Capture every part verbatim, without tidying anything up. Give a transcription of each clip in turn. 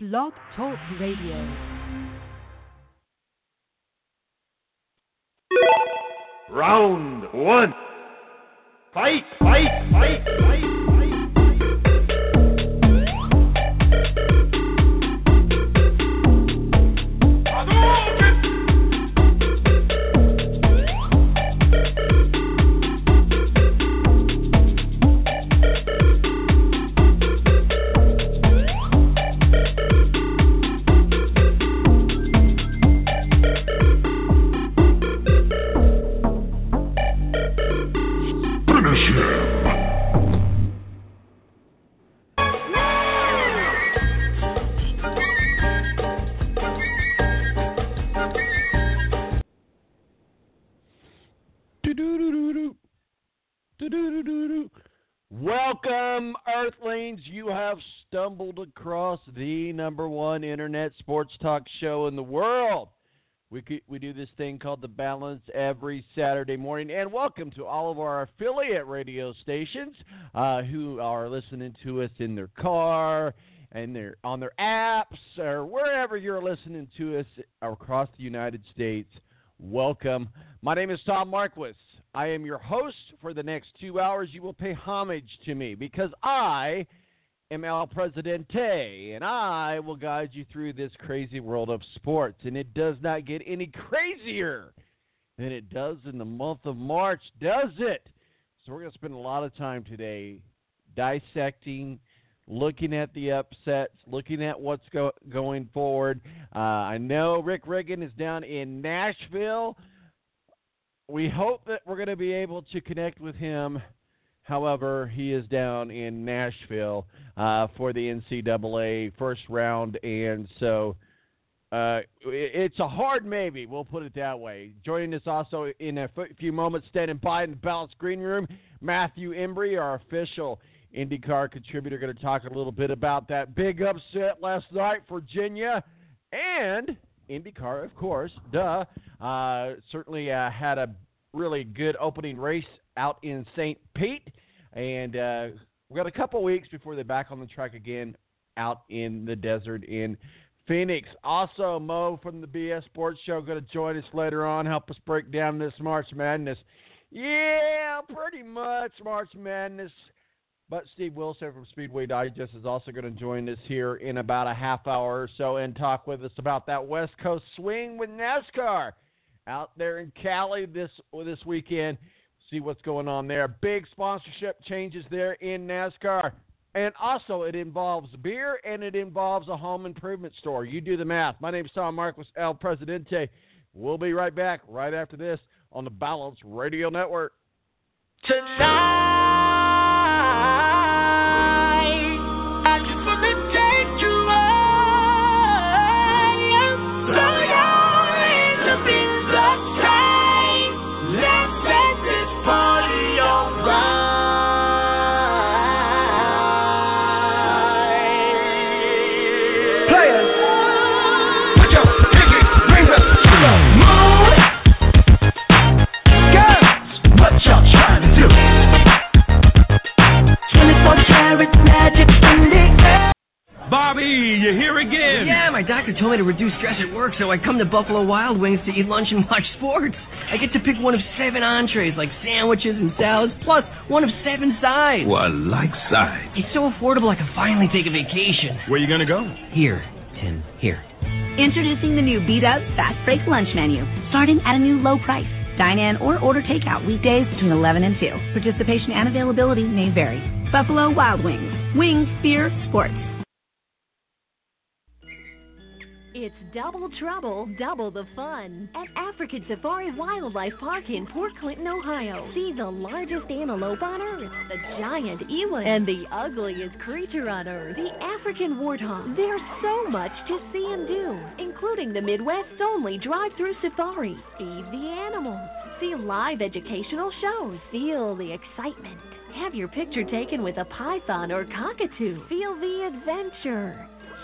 Blog Talk Radio. Round one. Fight, fight, fight, fight, fight, Welcome, Earthlings. You have stumbled across the number one internet sports talk show in the world. We we do this thing called The Balance every Saturday morning. And welcome to all of our affiliate radio stations uh, who are listening to us in their car, and they're on their apps, or wherever you're listening to us across the United States. Welcome. My name is Tom Marquis. I am your host for the next two hours. You will pay homage to me because I am El Presidente, and I will guide you through this crazy world of sports. And it does not get any crazier than it does in the month of March, does it? So we're going to spend a lot of time today dissecting, looking at the upsets, looking at what's go- going forward. Uh, I know Rick Regan is down in Nashville. We hope that we're going to be able to connect with him. However, he is down in Nashville uh, for the N C double A first round, and so uh, it's a hard maybe. We'll put it that way. Joining us also in a f- few moments, standing by in the Balance Green Room, Matthew Embry, our official IndyCar contributor, going to talk a little bit about that big upset last night, Virginia, and IndyCar, of course, duh. Uh, certainly uh, had a really good opening race out in Saint Pete, and uh, we've got a couple weeks before they're back on the track again out in the desert in Phoenix. Also, Mo from the B S Sports Show going to join us later on, help us break down this March Madness. Yeah, pretty much March Madness. But Steve Wilson from Speedway Digest is also going to join us here in about a half hour or so and talk with us about that West Coast swing with NASCAR out there in Cali this this weekend. See what's going on there. Big sponsorship changes there in NASCAR. And also it involves beer and it involves a home improvement store. You do the math. My name is Tom Marquis, El Presidente. We'll be right back right after this on the Balance Radio Network. Tonight. Bobby, you're here again. Yeah, my doctor told me to reduce stress at work, so I come to Buffalo Wild Wings to eat lunch and watch sports. I get to pick one of seven entrees, like sandwiches and salads, plus one of seven sides. Well, I like sides. It's so affordable I can finally take a vacation. Where you going to go? Here, Tim, here. Introducing the new Beat-Up Fast Break Lunch Menu, starting at a new low price. Dine in or order takeout weekdays between eleven and two. Participation and availability may vary. Buffalo Wild Wings. Wings, beer, sports. It's double trouble, double the fun at African Safari Wildlife Park in Port Clinton, Ohio. See the largest antelope on Earth, the giant eland, and the ugliest creature on Earth, the African warthog. There's so much to see and do, including the Midwest's only drive-through safari. Feed the animals, see live educational shows, feel the excitement, have your picture taken with a python or cockatoo, feel the adventure.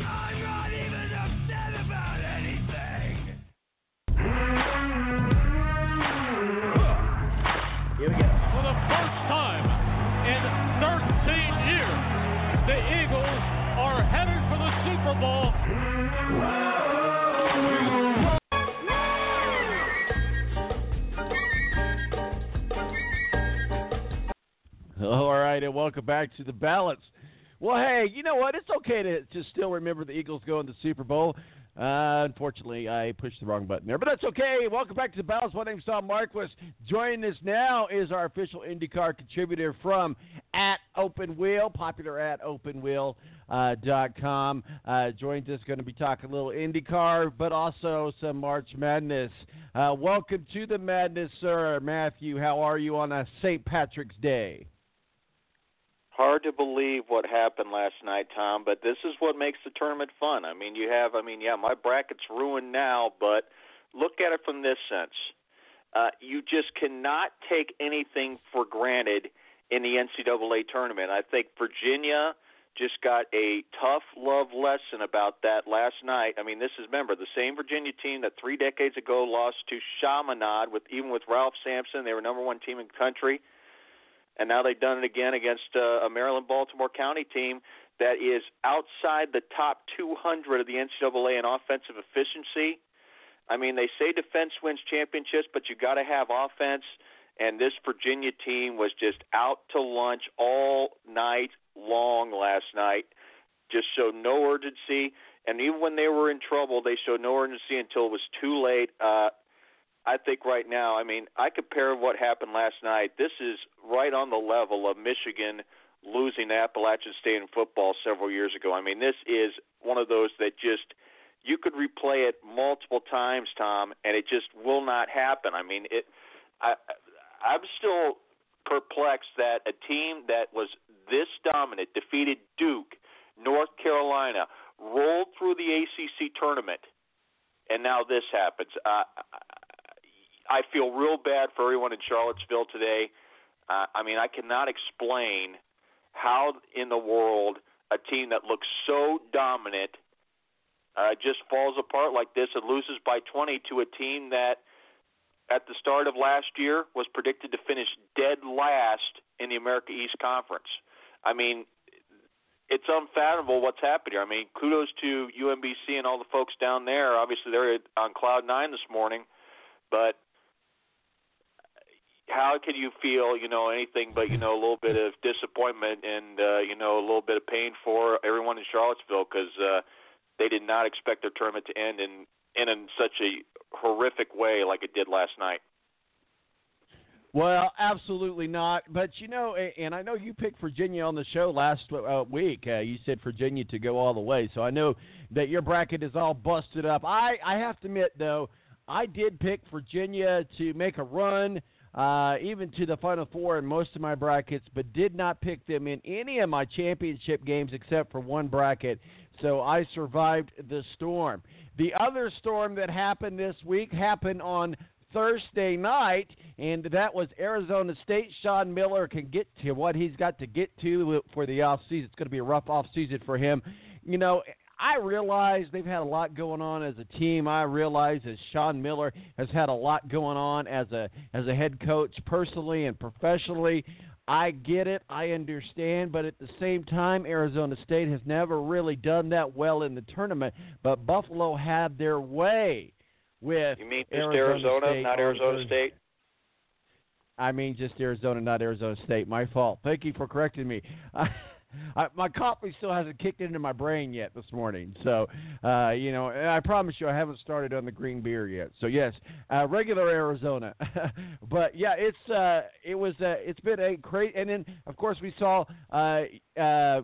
not even upset about anything. Here we go. For the first time in thirteen years, the Eagles are headed for the Super Bowl. All right, and welcome back to The Balance. Well, hey, you know what? It's okay to, to still remember the Eagles going to the Super Bowl. Uh, unfortunately, I pushed the wrong button there, but that's okay. Welcome back to The Balance. My name is Tom Marquis. Joining us now is our official IndyCar contributor from at OpenWheel, popular at open wheel dot com. Uh, uh, joins us, going to be talking a little IndyCar, but also some March Madness. Uh, welcome to the madness, sir. Matthew, how are you on a Saint Patrick's Day? Hard to believe what happened last night, Tom, but this is what makes the tournament fun. I mean, you have, I mean, yeah, my bracket's ruined now, but look at it from this sense. Uh, you just cannot take anything for granted in the N C double A tournament. I think Virginia just got a tough love lesson about that last night. I mean, this is, remember, the same Virginia team that three decades ago lost to Chaminade, with, even with Ralph Sampson, they were number one team in the country. And now they've done it again against uh, a Maryland-Baltimore County team that is outside the top two hundred of the N C double A in offensive efficiency. I mean, they say defense wins championships, but you got to have offense. And this Virginia team was just out to lunch all night long last night. Just showed no urgency. And even when they were in trouble, they showed no urgency until it was too late. Uh I think right now, I mean, I compare what happened last night. This is right on the level of Michigan losing to Appalachian State in football several years ago. I mean, this is one of those that just, you could replay it multiple times, Tom, and it just will not happen. I mean, it. I, I'm still perplexed that a team that was this dominant defeated Duke, North Carolina, rolled through the A C C tournament, and now this happens. Uh, I feel real bad for everyone in Charlottesville today. Uh, I mean, I cannot explain how in the world a team that looks so dominant uh, just falls apart like this and loses by twenty to a team that at the start of last year was predicted to finish dead last in the America East Conference. I mean, it's unfathomable what's happened here. I mean, kudos to U M B C and all the folks down there. Obviously, they're on cloud nine this morning, but how can you feel, you know, anything but, you know, a little bit of disappointment and, uh, you know, a little bit of pain for everyone in Charlottesville because uh, they did not expect their tournament to end in, in, in such a horrific way like it did last night. Well, absolutely not. But, you know, and I know you picked Virginia on the show last uh, week. Uh, you said Virginia to go all the way. So I know that your bracket is all busted up. I, I have to admit, though, I did pick Virginia to make a run, uh, even to the Final Four in most of my brackets, but did not pick them in any of my championship games except for one bracket. So I survived the storm. The other storm that happened this week happened on Thursday night And that was Arizona State. Sean Miller can get to what he's got to get to for the offseason. It's going to be a rough offseason for him. You know, I realize they've had a lot going on as a team. I realize as Sean Miller has had a lot going on as a as a head coach personally and professionally. I get it. I understand. But at the same time, Arizona State has never really done that well in the tournament. But Buffalo had their way with You mean just Arizona, Arizona not Arizona State? I mean just Arizona, not Arizona State. My fault. Thank you for correcting me. Uh, I, my coffee still hasn't kicked into my brain yet this morning. So, uh, you know, and I promise you I haven't started on the green beer yet. So, yes, uh, regular Arizona. But, yeah, it's uh, it was, uh, it's been a great – and then, of course, we saw uh, uh,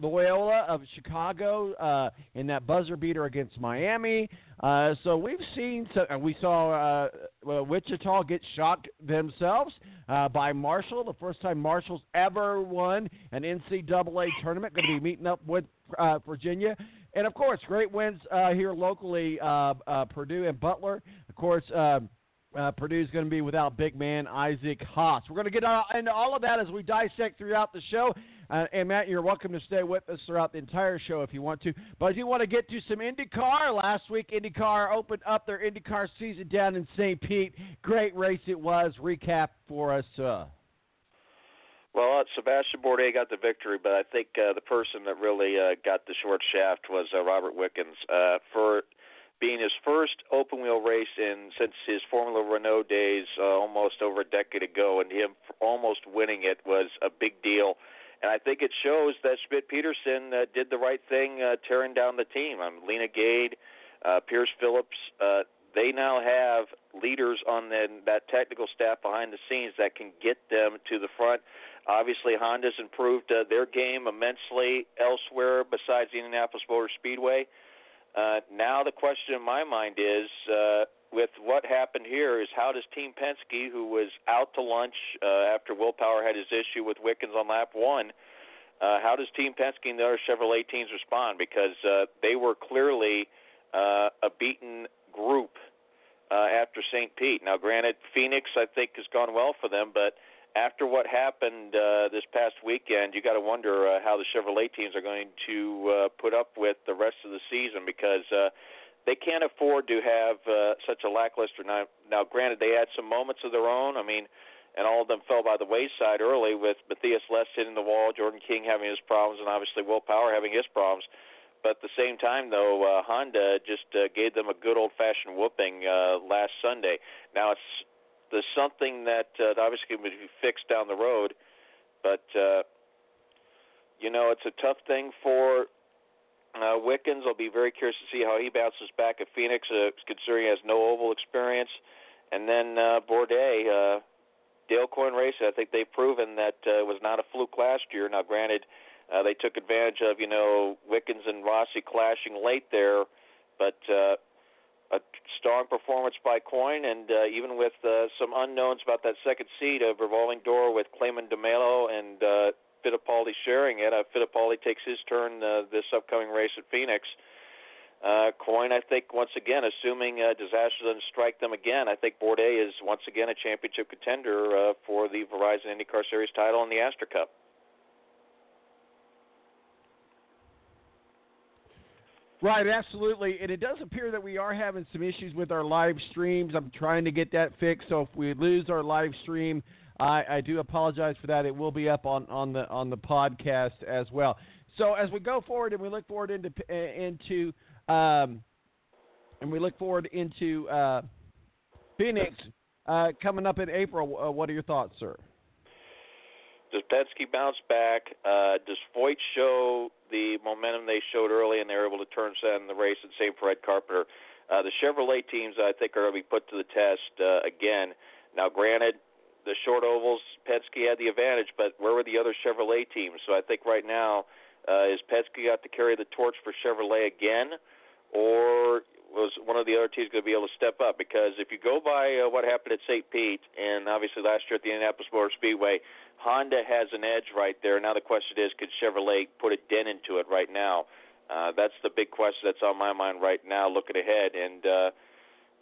Loyola of Chicago uh, in that buzzer beater against Miami. Uh, so we've seen – and we saw uh, Wichita get shocked themselves uh, by Marshall, the first time Marshall's ever won an N C double A tournament, going to be meeting up with uh, Virginia. And, of course, great wins uh, here locally, uh, uh, Purdue and Butler. Of course, uh, uh, Purdue's going to be without big man Isaac Haas. We're going to get into all of that as we dissect throughout the show. Uh, and, Matt, you're welcome to stay with us throughout the entire show if you want to. But I do want to get to some IndyCar. Last week, IndyCar opened up their IndyCar season down in Saint Pete. Great race it was. Recap for us. Uh. Well, uh, Sebastian Bourdais got the victory, but I think uh, the person that really uh, got the short shaft was uh, Robert Wickens. Uh, for being his first open-wheel race in since his Formula Renault days uh, almost over a decade ago, and him almost winning it was a big deal. And I think it shows that Schmidt-Peterson uh, did the right thing uh, tearing down the team. I mean, Lena Gade, uh, Pierce Phillips, uh, they now have leaders on the, that technical staff behind the scenes that can get them to the front. Obviously, Honda's improved uh, their game immensely elsewhere besides the Indianapolis Motor Speedway. Uh, now the question in my mind is, uh, with what happened here, is how does Team Penske, who was out to lunch uh, after Will Power had his issue with Wickens on lap one, uh, how does Team Penske and the other Chevrolet teams respond? Because uh, they were clearly uh, a beaten group uh, after Saint Pete. Now, granted, Phoenix, I think, has gone well for them, but after what happened uh, this past weekend, you got to wonder uh, how the Chevrolet teams are going to uh, put up with the rest of the season because uh, – they can't afford to have uh, such a lackluster night. Now, granted, they had some moments of their own. I mean, and all of them fell by the wayside early with Matthias Less hitting the wall, Jordan King having his problems, and obviously Will Power having his problems. But at the same time, though, uh, Honda just uh, gave them a good old-fashioned whooping uh, last Sunday. Now, it's there's something that uh, obviously can be fixed down the road, but, uh, you know, it's a tough thing for – Uh, Wickens, I'll be very curious to see how he bounces back at Phoenix, uh, considering he has no oval experience. And then uh, Bourdais, uh, Dale Coyne Racing, I think they've proven that uh, was not a fluke last year. Now, granted, uh, they took advantage of, you know, Wickens and Rossi clashing late there, but uh, a strong performance by Coyne, and uh, even with uh, some unknowns about that second seat of revolving door with Clayman DeMelo and uh Fittipaldi sharing it. Uh, Fittipaldi takes his turn uh, this upcoming race at Phoenix. Uh, Coyne, I think, once again, assuming uh, disaster doesn't strike them again, I think Bourdais is once again a championship contender uh, for the Verizon IndyCar Series title and the Astor Cup. Right, absolutely, and it does appear that we are having some issues with our live streams. I'm trying to get that fixed, so if we lose our live stream, I, I do apologize for that. It will be up on, on the on the podcast as well. So as we go forward and we look forward into into um, and we look forward into uh, Phoenix uh, coming up in April. Uh, what are your thoughts, sir? Does Penske bounce back? Uh, does Voigt show the momentum they showed early, and they're able to turn that in the race? And same for Ed Carpenter. Uh, the Chevrolet teams, I think, are going to be put to the test uh, again. Now, granted, the short ovals, Penske had the advantage, but where were the other Chevrolet teams? So I think right now, uh, is Penske got to carry the torch for Chevrolet again, or was one of the other teams going to be able to step up? Because if you go by uh, what happened at Saint Pete, and obviously last year at the Indianapolis Motor Speedway, Honda has an edge right there. Now the question is, could Chevrolet put a dent into it right now? Uh, that's the big question that's on my mind right now, looking ahead, and uh,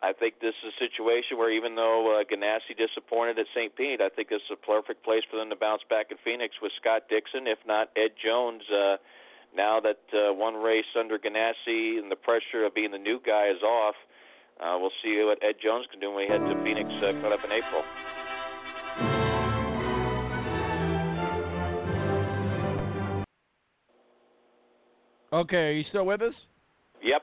I think this is a situation where even though uh, Ganassi disappointed at Saint Pete, I think this is a perfect place for them to bounce back in Phoenix with Scott Dixon, if not Ed Jones. Uh, now that uh, one race under Ganassi and the pressure of being the new guy is off, uh, we'll see what Ed Jones can do when we head to Phoenix uh, coming up in April. Okay, are you still with us? Yep.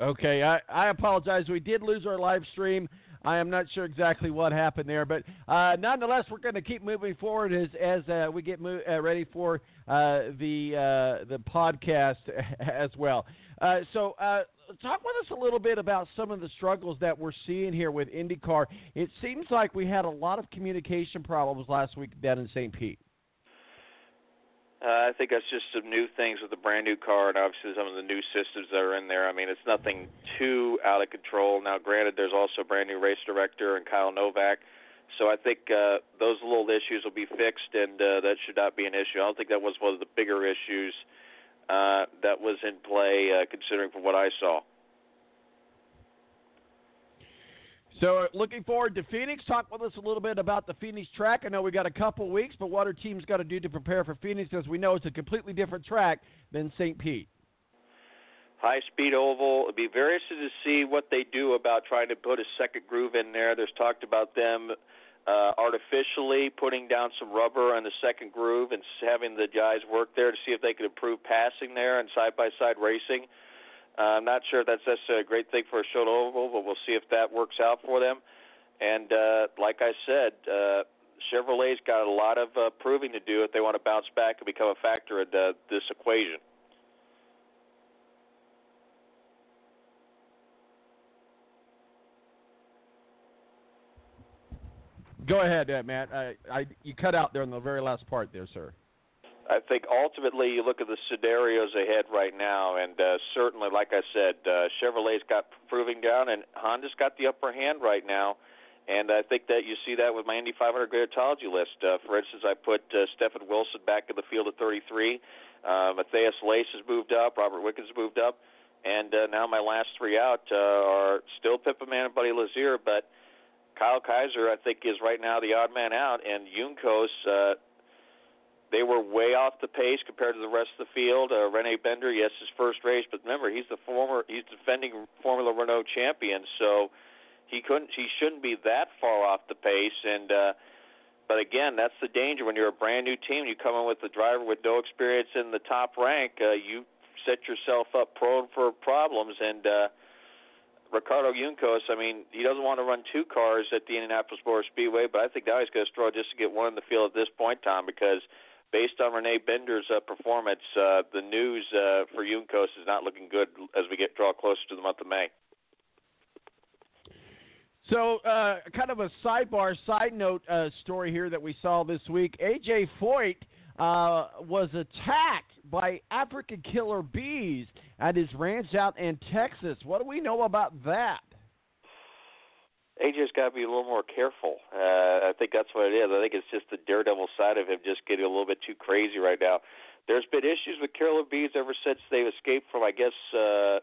Okay, I, I apologize. We did lose our live stream. I am not sure exactly what happened there, but uh, nonetheless, we're going to keep moving forward as as uh, we get mo- uh, ready for uh, the uh, the podcast as well. Uh, so uh, talk with us a little bit about some of the struggles that we're seeing here with IndyCar. It seems like we had a lot of communication problems last week down in Saint Pete. Uh, I think that's just some new things with the brand-new car and obviously some of the new systems that are in there. I mean, it's nothing too out of control. Now, granted, there's also a brand-new race director and Kyle Novak, so I think uh, those little issues will be fixed, and uh, that should not be an issue. I don't think that was one of the bigger issues uh, that was in play, uh, considering from what I saw. So looking forward to Phoenix. Talk with us a little bit about the Phoenix track. I know we got a couple weeks, but what our team's got to do to prepare for Phoenix, as we know it's a completely different track than Saint Pete. High-speed oval. It'll be very interesting to see what they do about trying to put a second groove in there. There's talked about them uh, artificially putting down some rubber on the second groove and having the guys work there to see if they could improve passing there and side-by-side racing. Uh, I'm not sure that's necessarily a great thing for a short oval, but we'll see if that works out for them. And uh, like I said, uh, Chevrolet's got a lot of uh, proving to do if they want to bounce back and become a factor in uh, this equation. Go ahead, uh, Matt. I, I, you cut out there in the very last part there, sir. I think ultimately you look at the scenarios ahead right now, and uh, certainly, like I said, uh, Chevrolet's got proving down, and Honda's got the upper hand right now, and I think that you see that with my Indy five hundred Gratology list. Uh, for instance, I put uh, Stefan Wilson back in the field at thirty-three. Uh, Matthias Lace has moved up. Robert Wickens moved up. And uh, now my last three out uh, are still Pippaman and Buddy Lazier, but Kyle Kaiser, I think, is right now the odd man out, and Junkos, uh they were way off the pace compared to the rest of the field. Uh, Rene Bender, yes, his first race, but remember he's the former, he's defending Formula Renault champion, so he couldn't, he shouldn't be that far off the pace. And uh, but again, that's the danger when you're a brand new team. You come in with a driver with no experience in the top rank, uh, you set yourself up prone for problems. And uh, Ricardo Juncos, I mean, he doesn't want to run two cars at the Indianapolis Motor Speedway, but I think now he's going to struggle just to get one in the field at this point, Tom, because based on Rene Bender's uh, performance, uh, the news uh, for Juncos is not looking good as we get draw closer to the month of May. So uh, kind of a sidebar, side note uh, story here that we saw this week. A J Foyt uh, was attacked by African killer bees at his ranch out in Texas. What do we know about that? A J's got to be a little more careful. Uh, I think that's what it is. I think it's just the daredevil side of him just getting a little bit too crazy right now. There's been issues with killer bees ever since they've escaped from, I guess, uh,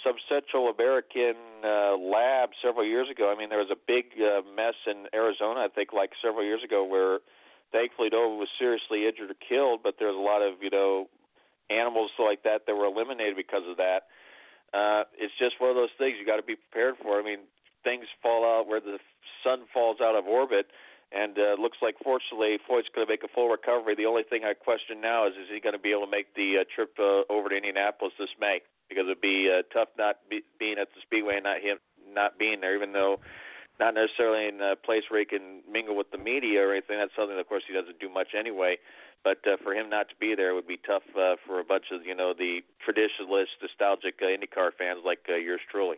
some Central American uh, lab several years ago. I mean, there was a big uh, mess in Arizona, I think, like several years ago, where thankfully no one was seriously injured or killed, but there was a lot of, you know, animals like that that were eliminated because of that. Uh, it's just one of those things you got to be prepared for. I mean, things fall out where the sun falls out of orbit, and it uh, looks like, fortunately, Foyt's going to make a full recovery. The only thing I question now is, is he going to be able to make the uh, trip uh, over to Indianapolis this May? Because it would be uh, tough not be, being at the Speedway and not him not being there, even though not necessarily in a place where he can mingle with the media or anything. That's something, of course, he doesn't do much anyway. But uh, for him not to be there would be tough uh, for a bunch of, you know, the traditionalist, nostalgic uh, IndyCar fans like uh, yours truly.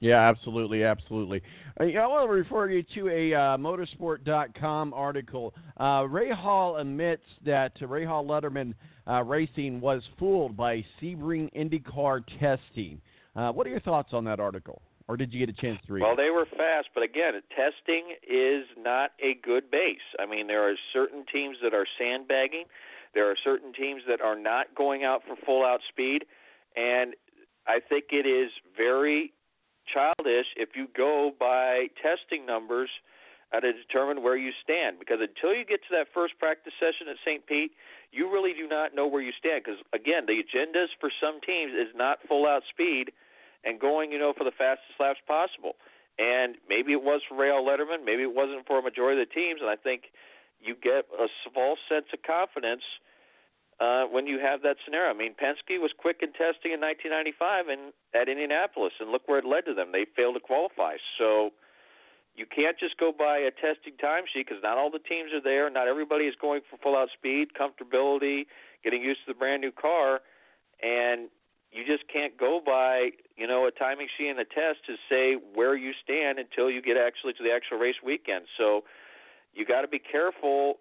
Yeah, absolutely, absolutely. I want to refer you to a uh, motorsport dot com article. Uh, Ray Hall admits that Ray Hall Letterman uh, Racing was fooled by Sebring IndyCar testing. Uh, what are your thoughts on that article? Or did you get a chance to read it? Well, they were fast, but again, testing is not a good base. I mean, there are certain teams that are sandbagging. There are certain teams that are not going out for full-out speed, and I think it is very childish if you go by testing numbers uh, to determine where you stand, because until you get to that first practice session at Saint Pete, you really do not know where you stand, because, again, the agendas for some teams is not full-out speed and going, you know, for the fastest laps possible. And maybe it was for Ray L. Letterman. Maybe it wasn't for a majority of the teams, and I think you get a false sense of confidence uh, when you have that scenario. I mean, Penske was quick in testing in nineteen ninety-five and at Indianapolis, and look where it led to them. They failed to qualify. So you can't just go by a testing timesheet, because not all the teams are there. Not everybody is going for full-out speed, comfortability, getting used to the brand-new car, and you just can't go by, you know, a timing sheet and a test to say where you stand until you get actually to the actual race weekend. So you got to be careful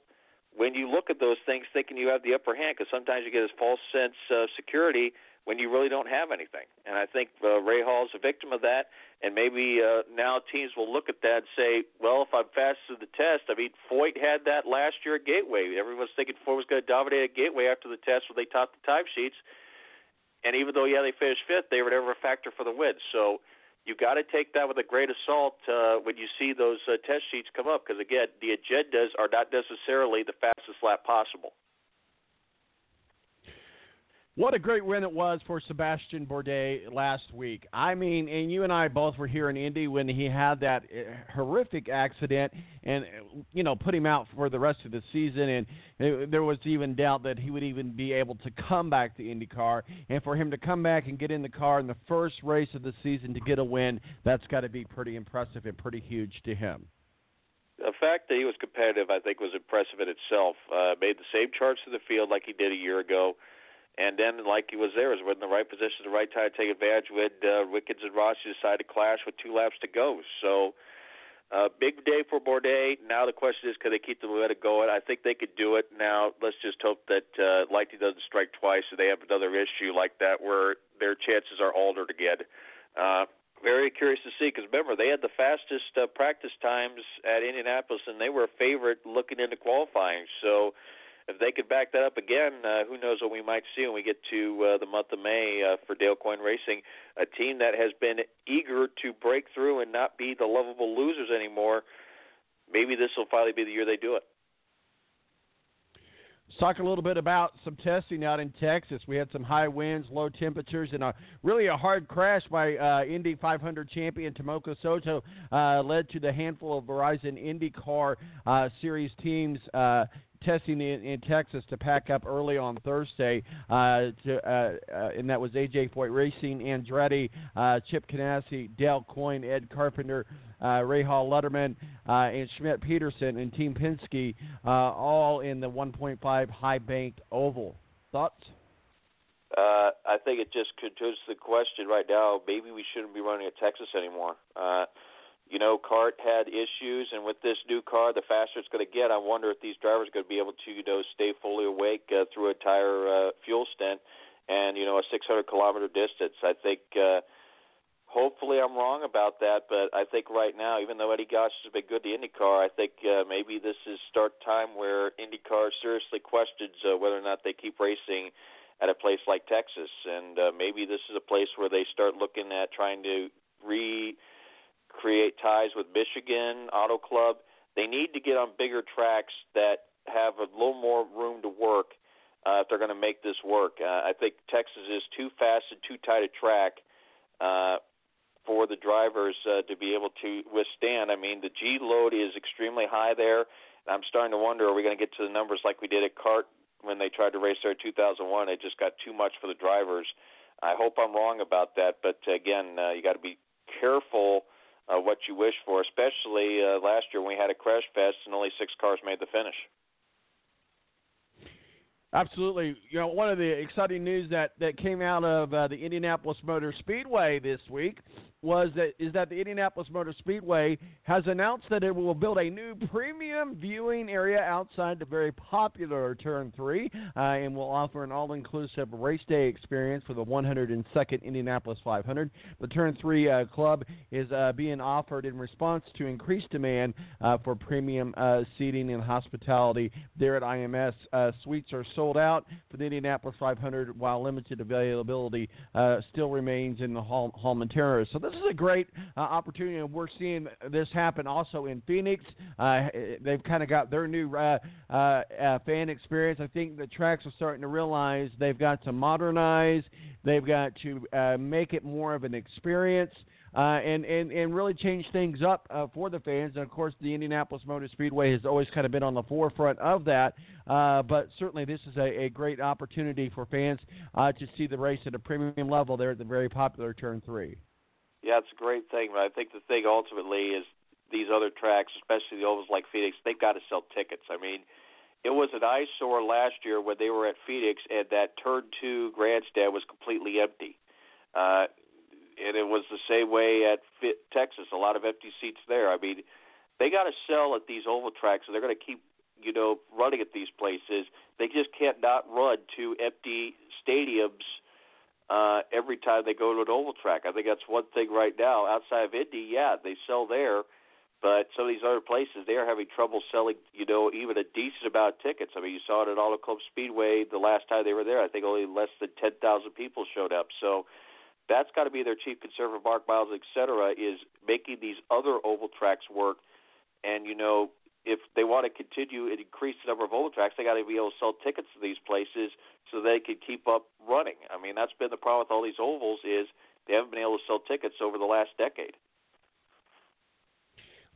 when you look at those things thinking you have the upper hand, because sometimes you get this false sense of security when you really don't have anything. And I think uh, Ray Hall is a victim of that, and maybe uh, now teams will look at that and say, well, if I'm fast to the test, I mean, Foyt had that last year at Gateway. Everyone's thinking Foyt was going to dominate at Gateway after the test when they topped the time sheets. And even though, yeah, they finished fifth, they were never a factor for the win. So you got to take that with a great assault uh, when you see those uh, test sheets come up, because, again, the agendas are not necessarily the fastest lap possible. What a great win it was for Sebastian Bourdais last week. I mean, and you and I both were here in Indy when he had that horrific accident and, you know, put him out for the rest of the season. And there was even doubt that he would even be able to come back to IndyCar. And for him to come back and get in the car in the first race of the season to get a win, that's got to be pretty impressive and pretty huge to him. The fact that he was competitive, I think, was impressive in itself. Uh, made the same charts to the field like he did a year ago. And then, like he was there, was in the right position at the right time to take advantage when uh, Wickens and Rossi decided to clash with two laps to go. So, uh, big day for Bourdais. Now the question is, can they keep the momentum going? I think they could do it. Now, let's just hope that uh, Lightning doesn't strike twice and they have another issue like that where their chances are altered again. Uh, very curious to see, because remember, they had the fastest uh, practice times at Indianapolis, and they were a favorite looking into qualifying. So, if they could back that up again, uh, who knows what we might see when we get to uh, the month of May uh, for Dale Coyne Racing, a team that has been eager to break through and not be the lovable losers anymore. Maybe this will finally be the year they do it. Let's talk a little bit about some testing out in Texas. We had some high winds, low temperatures, and a really a hard crash by uh, Indy five hundred champion Tomoko Soto uh, led to the handful of Verizon IndyCar uh, Series teams uh, testing in, in Texas to pack up early on Thursday. Uh, to, uh, uh, and that was A J Foyt Racing, Andretti, uh, Chip Ganassi, Dale Coyne, Ed Carpenter, Uh, Ray Hall, Letterman, uh, and Schmidt Peterson, and Team Penske, uh, all in the one point five high-banked oval. Thoughts? Uh, I think it just concludes the question right now. Maybe we shouldn't be running at Texas anymore. Uh, you know, CART had issues, and with this new car, the faster it's going to get, I wonder if these drivers are going to be able to, you know, stay fully awake uh, through a tire uh, fuel stint and, you know, a six hundred kilometer distance. I think uh, – hopefully I'm wrong about that, but I think right now, even though Eddie Goss has been good to IndyCar, I think uh, maybe this is start time where IndyCar seriously questions uh, whether or not they keep racing at a place like Texas. And uh, maybe this is a place where they start looking at trying to recreate ties with Michigan Auto Club. They need to get on bigger tracks that have a little more room to work uh, if they're going to make this work. Uh, I think Texas is too fast and too tight a track uh, for the drivers uh, to be able to withstand. I mean, the G load is extremely high there. And I'm starting to wonder, are we going to get to the numbers like we did at CART when they tried to race there in two thousand one? It just got too much for the drivers. I hope I'm wrong about that, but again, uh, you got to be careful uh, what you wish for, especially uh, last year when we had a crash fest and only six cars made the finish. Absolutely. You know, one of the exciting news that, that came out of uh, the Indianapolis Motor Speedway this week was that is that the Indianapolis Motor Speedway has announced that it will build a new premium viewing area outside the very popular Turn three uh, and will offer an all-inclusive race day experience for the one hundred second Indianapolis five hundred. The Turn three uh, club is uh, being offered in response to increased demand uh, for premium uh, seating and hospitality there at I M S. Uh, suites are sold out for the Indianapolis five hundred, while limited availability uh, still remains in the Hall, Hallman Terrace. So this is a great uh, opportunity, and we're seeing this happen also in Phoenix. Uh, they've kind of got their new uh, uh, uh, fan experience. I think the tracks are starting to realize they've got to modernize. They've got to uh, make it more of an experience. Uh, and, and, and really change things up uh, for the fans. And, of course, the Indianapolis Motor Speedway has always kind of been on the forefront of that. Uh, but certainly this is a, a great opportunity for fans uh, to see the race at a premium level there at the very popular Turn three. Yeah, it's a great thing. But I think the thing ultimately is these other tracks, especially the ovals like Phoenix, they've got to sell tickets. I mean, it was an eyesore last year when they were at Phoenix and that Turn two grandstand was completely empty. Uh And it was the same way at Texas, a lot of empty seats there. I mean, they got to sell at these oval tracks, and they're going to keep, you know, running at these places. They just can't not run to empty stadiums uh, every time they go to an oval track. I think that's one thing right now. Outside of Indy, yeah, they sell there, but some of these other places, they are having trouble selling, you know, even a decent amount of tickets. I mean, you saw it at Auto Club Speedway the last time they were there. I think only less than ten thousand people showed up, so that's got to be their chief concern for Mark Miles, et cetera, is making these other oval tracks work. And, you know, if they want to continue and increase the number of oval tracks, they got to be able to sell tickets to these places so they can keep up running. I mean, that's been the problem with all these ovals is they haven't been able to sell tickets over the last decade.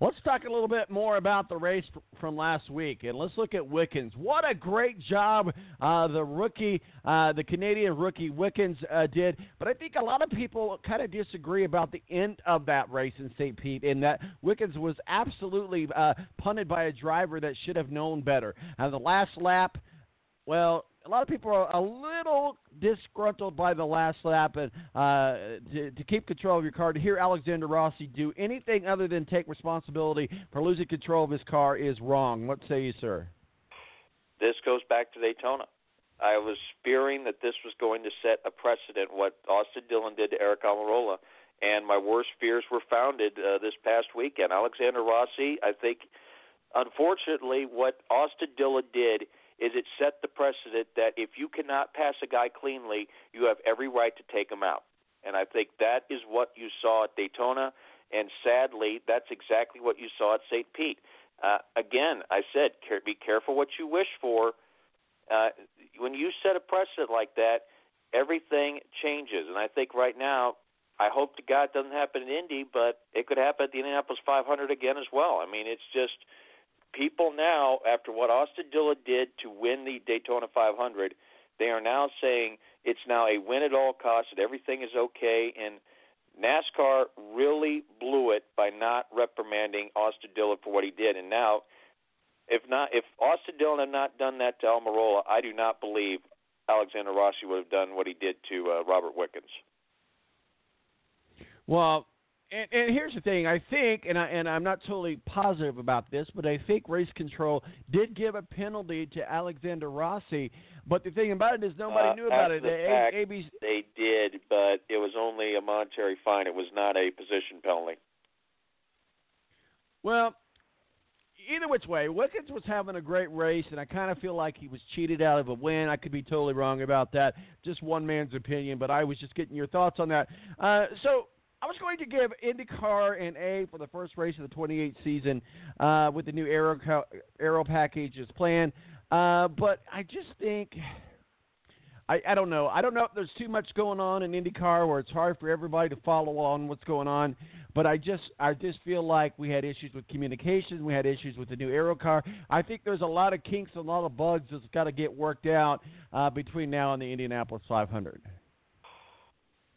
Let's talk a little bit more about the race from last week, and let's look at Wickens. What a great job uh, the rookie, uh, the Canadian rookie Wickens uh, did, but I think a lot of people kind of disagree about the end of that race in Saint Pete, in that Wickens was absolutely uh, punted by a driver that should have known better. Uh, the last lap, well, a lot of people are a little disgruntled by the last lap, and uh, to, to keep control of your car, to hear Alexander Rossi do anything other than take responsibility for losing control of his car is wrong. What say you, sir? This goes back to Daytona. I was fearing that this was going to set a precedent, what Austin Dillon did to Eric Almirola, and my worst fears were founded uh, this past weekend. Alexander Rossi, I think, unfortunately, what Austin Dillon did is it set the precedent that if you cannot pass a guy cleanly, you have every right to take him out. And I think that is what you saw at Daytona, and sadly, that's exactly what you saw at Saint Pete. Uh, again, I said, be careful what you wish for. Uh, when you set a precedent like that, everything changes. And I think right now, I hope to God it doesn't happen in Indy, but it could happen at the Indianapolis five hundred again as well. I mean, it's just people now, after what Austin Dillon did to win the Daytona five hundred, they are now saying it's now a win at all costs and everything is okay. And NASCAR really blew it by not reprimanding Austin Dillon for what he did. And now, if not, if Austin Dillon had not done that to Almirola, I do not believe Alexander Rossi would have done what he did to uh, Robert Wickens. Well, And, and here's the thing, I think, and, I, and I'm not totally positive about this, but I think race control did give a penalty to Alexander Rossi. But the thing about it is nobody uh, knew about it. The a- fact, a- they did, but it was only a monetary fine. It was not a position penalty. Well, either which way, Wickens was having a great race, and I kind of feel like he was cheated out of a win. I could be totally wrong about that. Just one man's opinion, but I was just getting your thoughts on that. Uh, so... I was going to give IndyCar an A for the first race of the twenty-eight season uh, with the new aero, co- aero package as planned, uh, but I just think I, I don't know. I don't know if there's too much going on in IndyCar where it's hard for everybody to follow on what's going on, but I just I just feel like we had issues with communication. We had issues with the new aero car. I think there's a lot of kinks and a lot of bugs that's got to get worked out uh, between now and the Indianapolis five hundred.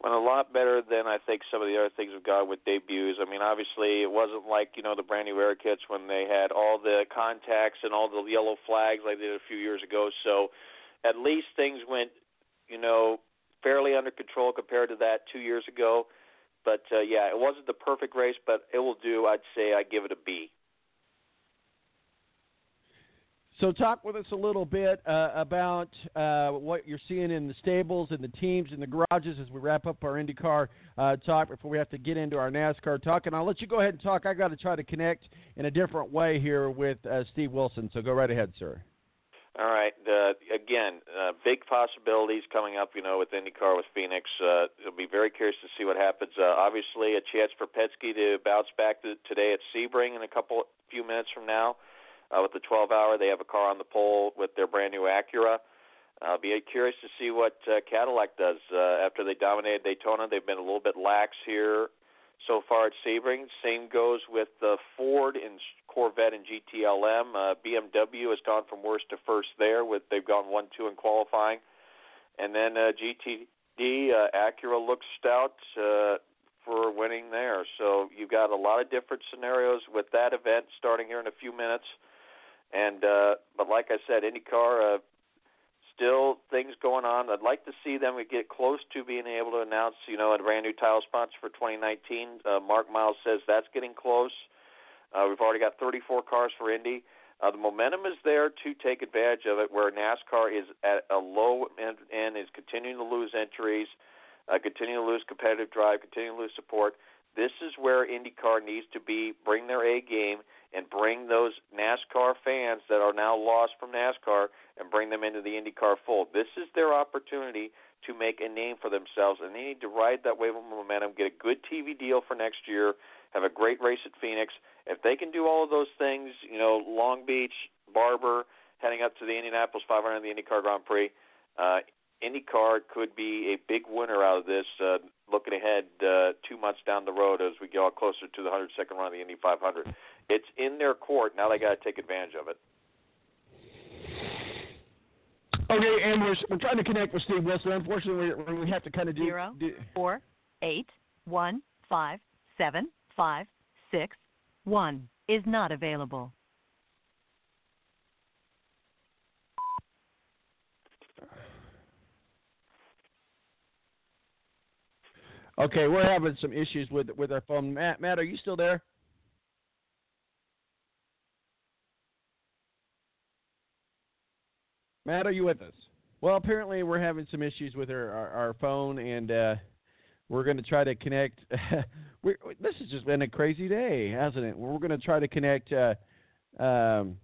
And a lot better than I think some of the other things we've got with debuts. I mean, obviously, it wasn't like, you know, the brand-new air kits when they had all the contacts and all the yellow flags like they did a few years ago. So at least things went, you know, fairly under control compared to that two years ago. But, uh, yeah, it wasn't the perfect race, but it will do. I'd say I give it a B. So talk with us a little bit uh, about uh, what you're seeing in the stables and the teams and the garages as we wrap up our IndyCar uh, talk before we have to get into our NASCAR talk. And I'll let you go ahead and talk. I got to try to connect in a different way here with uh, Steve Wilson. So go right ahead, sir. All right. Uh, again, uh, big possibilities coming up, you know, with IndyCar, with Phoenix. Uh, it'll be very curious to see what happens. Uh, obviously, a chance for Penske to bounce back to today at Sebring in a couple few minutes from now uh, with the twelve-hour. They have a car on the pole with their brand-new Acura. I'll uh, be curious to see what uh, Cadillac does. Uh, after they dominated Daytona, they've been a little bit lax here so far at Sebring. Same goes with uh, Ford in Corvette and G T L M. Uh, B M W has gone from worst to first there. With they've gone one two in qualifying. And then uh, G T D, uh, Acura looks stout uh, for winning there. So you've got a lot of different scenarios with that event starting here in a few minutes. And uh, But like I said, IndyCar, uh, still things going on. I'd like to see them get close to being able to announce, you know, a brand-new title sponsor for twenty nineteen. Uh, Mark Miles says that's getting close. Uh, we've already got thirty-four cars for Indy. Uh, the momentum is there to take advantage of it, where NASCAR is at a low end and is continuing to lose entries, uh, continuing to lose competitive drive, continuing to lose support. This is where IndyCar needs to be, bring their A game, and bring those NASCAR fans that are now lost from NASCAR and bring them into the IndyCar fold. This is their opportunity to make a name for themselves, and they need to ride that wave of momentum, get a good T V deal for next year, have a great race at Phoenix. If they can do all of those things, you know, Long Beach, Barber, heading up to the Indianapolis five hundred, the IndyCar Grand Prix, uh, IndyCar could be a big winner out of this, uh, looking ahead uh, two months down the road as we get all closer to the one hundred second run of the Indy five hundred. It's in their court. Now they got to take advantage of it. Okay, and we're, we're trying to connect with Steve Wilson. Unfortunately, we, we have to kind of do... Zero, do, four, eight, one, five, seven, five, six, one is not available. Okay, we're having some issues with with our phone. Matt, Matt, are you still there? Matt, are you with us? Well, apparently we're having some issues with our, our, our phone, and uh, we're going to try to connect. we're, this has just been a crazy day, hasn't it? We're going to try to connect. Uh, um,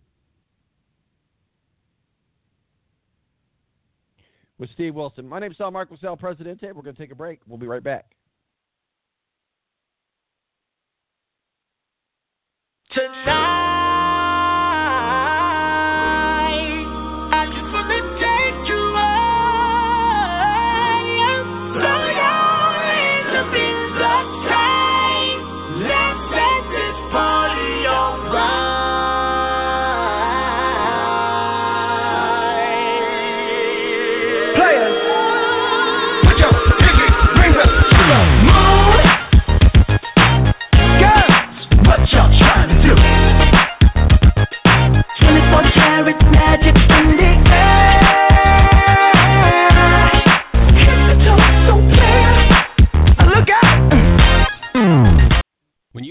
with Steve Wilson. My name is Tom Marquis, Presidente. We're going to take a break. We'll be right back. Tonight.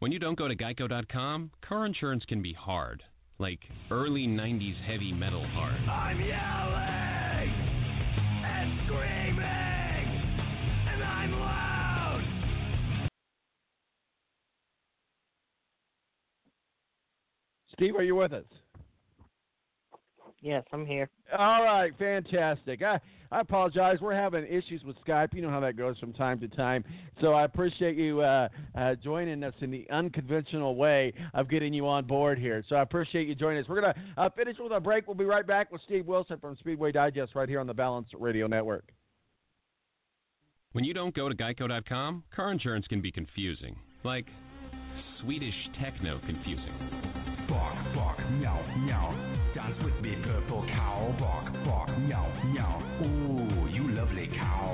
When you don't go to Geico dot com, car insurance can be hard. Like early nineties heavy metal hard. I'm yelling and screaming and I'm loud. Steve, are you with us? Yes, I'm here. All right, fantastic. I, I apologize. We're having issues with Skype. You know how that goes from time to time. So I appreciate you uh, uh, joining us in the unconventional way of getting you on board here. So I appreciate you joining us. We're going to uh, finish with a break. We'll be right back with Steve Wilson from Speedway Digest right here on the Balanced Radio Network. When you don't go to Geico dot com, car insurance can be confusing. Like Swedish techno confusing. Bark, bark, meow, meow. Dance with me, purple cow. Bark, bark, meow, meow. Ooh, you lovely cow.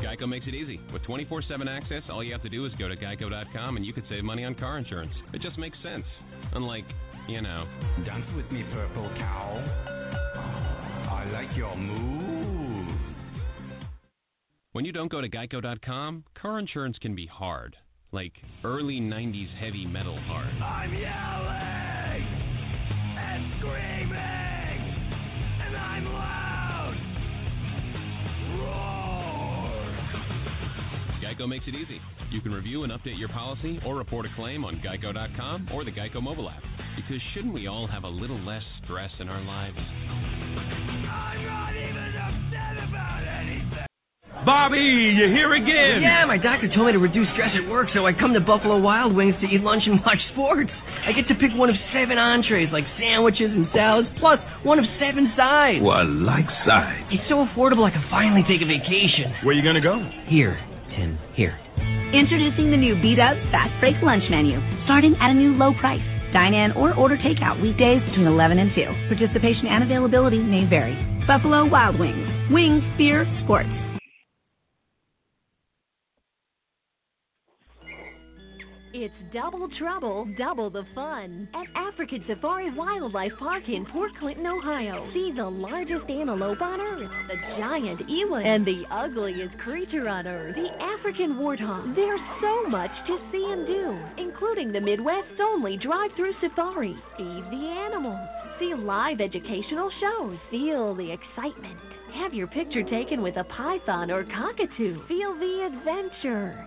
Geico makes it easy. With twenty-four seven access, all you have to do is go to Geico dot com and you can save money on car insurance. It just makes sense. Unlike, You know. Dance with me, purple cow. I like your moves. When you don't go to Geico dot com, car insurance can be hard. Like early nineties heavy metal hard. I'm yelling and screaming and I'm loud. Roar. Geico makes it easy. You can review and update your policy or report a claim on Geico dot com or the Geico mobile app. Because shouldn't we all have a little less stress in our lives? I'm not even upset about anything. Bobby, you're here again. Yeah, my doctor told me to reduce stress at work, so I come to Buffalo Wild Wings to eat lunch and watch sports. I get to pick one of seven entrees, like sandwiches and salads, plus one of seven sides. Well, like sides. It's so affordable I can finally take a vacation. Where are you going to go? Here, Tim, here. Introducing the new Beat-Up Fast Break Lunch Menu, starting at a new low price. Dine in or order takeout weekdays between eleven and two. Participation and availability may vary. Buffalo Wild Wings. Wings, beer, sports. It's double trouble, double the fun at African Safari Wildlife Park in Port Clinton, Ohio. See the largest antelope on earth, the giant eland, and the ugliest creature on earth, the African warthog. There's so much to see and do, including the Midwest's only drive-through safari. Feed the animals, see live educational shows, feel the excitement. Have your picture taken with a python or cockatoo. Feel the adventure.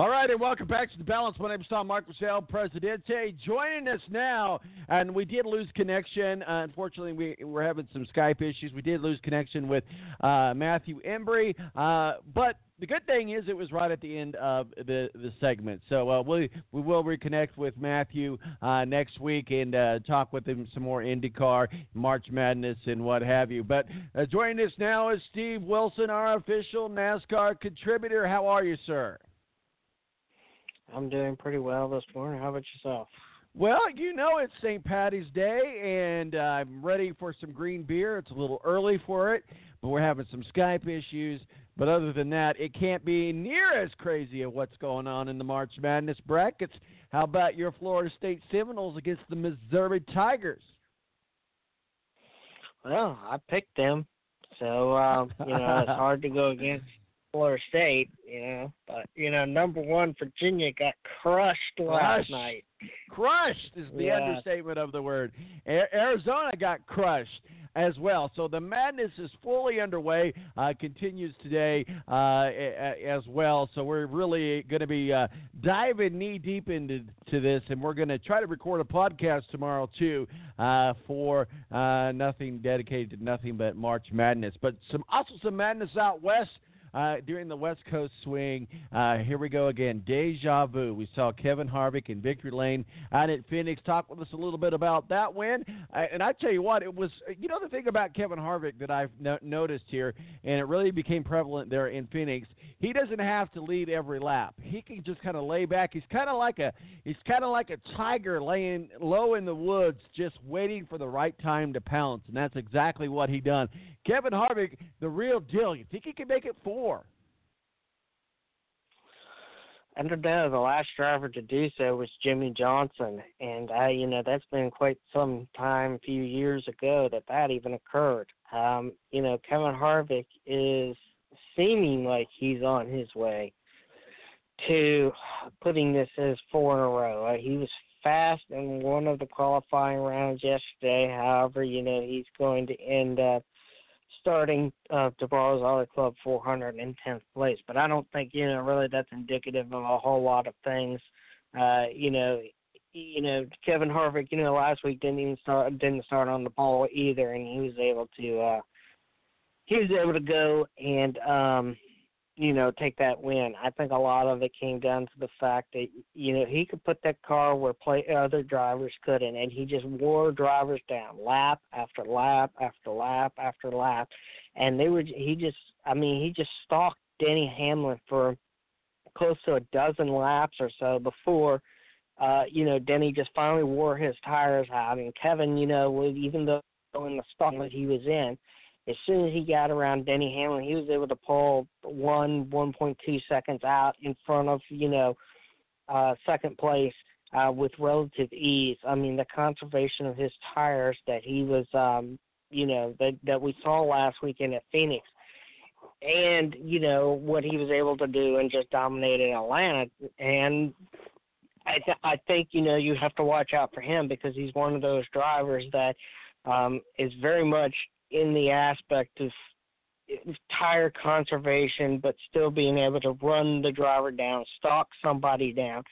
All right, and welcome back to The Balance. My name is Tom Marquis, Presidente, joining us now. And we did lose connection. Uh, unfortunately, we were having some Skype issues. We did lose connection with uh, Matthew Embry. Uh, but the good thing is it was right at the end of the, the segment. So uh, we, we will reconnect with Matthew uh, next week and uh, talk with him some more IndyCar, March Madness, and what have you. But uh, joining us now is Steve Wilson, our official NASCAR contributor. How are you, sir? I'm doing pretty well this morning. How about yourself? Well, you know it's Saint Patty's Day, and uh, I'm ready for some green beer. It's a little early for it, but we're having some Skype issues. But other than that, it can't be near as crazy of what's going on in the March Madness brackets. How about your Florida State Seminoles against the Missouri Tigers? Well, I picked them, so uh, you know it's hard to go against Florida State, you know, but, you know, number one, Virginia got crushed last crushed. night. Crushed is the yeah. understatement of the word. A- Arizona got crushed as well. So the madness is fully underway, uh, continues today uh, a- a- as well. So we're really going to be uh, diving knee deep into to this, and we're going to try to record a podcast tomorrow, too, uh, for uh, nothing dedicated to nothing but March Madness. But some also some madness out west. Uh, during the West Coast swing, uh, here we go again, deja vu. We saw Kevin Harvick in Victory Lane out at Phoenix. Talk with us a little bit about that win. Uh, and I tell you what, it was, you know, the thing about Kevin Harvick that I've no- noticed here, and it really became prevalent there in Phoenix, he doesn't have to lead every lap. He can just kind of lay back. He's kind of like a he's kind of like a tiger laying low in the woods, just waiting for the right time to pounce. And that's exactly what he done. Kevin Harvick, the real deal. You think he can make it four? I don't know. The last driver to do so was Jimmy Johnson, and I, you know, that's been quite some time, a few years ago, that that even occurred. Um, you know, Kevin Harvick is seeming like he's on his way to putting this as four in a row. He was fast in one of the qualifying rounds yesterday. However, you know, he's going to end up starting uh, tomorrow's Auto Club four hundred in tenth place. But I don't think, you know, really that's indicative of a whole lot of things. Uh, you know, you know, Kevin Harvick, you know, last week didn't even start, didn't start on the pole either, and he was able to, uh, he was able to go and, um, you know, take that win. I think a lot of it came down to the fact that, you know, he could put that car where play, other drivers couldn't, and he just wore drivers down lap after lap after lap after lap, and they were, he just, I mean, he just stalked Denny Hamlin for close to a dozen laps or so before, uh, you know, Denny just finally wore his tires out. And Kevin, you know, even though in the stock that he was in, as soon as he got around Denny Hamlin, he was able to pull one, one point two seconds out in front of, you know, uh, second place uh, with relative ease. I mean, the conservation of his tires that he was, um, you know, that, that we saw last weekend at Phoenix. And, you know, what he was able to do and just dominate in Atlanta. And I, th- I think, you know, you have to watch out for him because he's one of those drivers that um, is very much in the aspect of tire conservation, but still being able to run the driver down, stalk somebody down,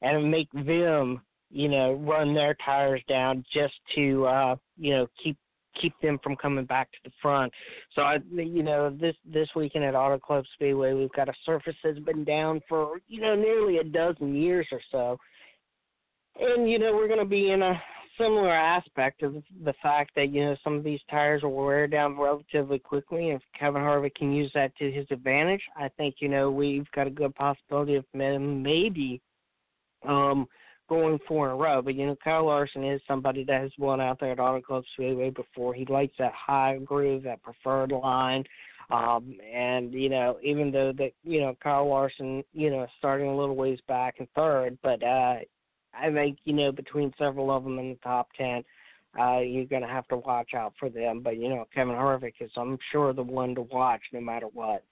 and make them, you know, run their tires down just to, uh, you know, keep, keep them from coming back to the front. So, I, you know, this this weekend at Auto Club Speedway, we've got a surface that's been down for, you know, nearly a dozen years or so. And, you know, we're going to be in a similar aspect of the fact that, you know, some of these tires will wear down relatively quickly. If Kevin Harvick can use that to his advantage, I think, you know, we've got a good possibility of maybe um, – going four in a row, but, you know, Kyle Larson is somebody that has won out there at Auto Club Speedway before. He likes that high groove, that preferred line, um, and, you know, even though that, you know, Kyle Larson, you know, starting a little ways back in third, but uh, I think, you know, between several of them in the top ten, uh, you're going to have to watch out for them, but, you know, Kevin Harvick is, I'm sure, the one to watch no matter what.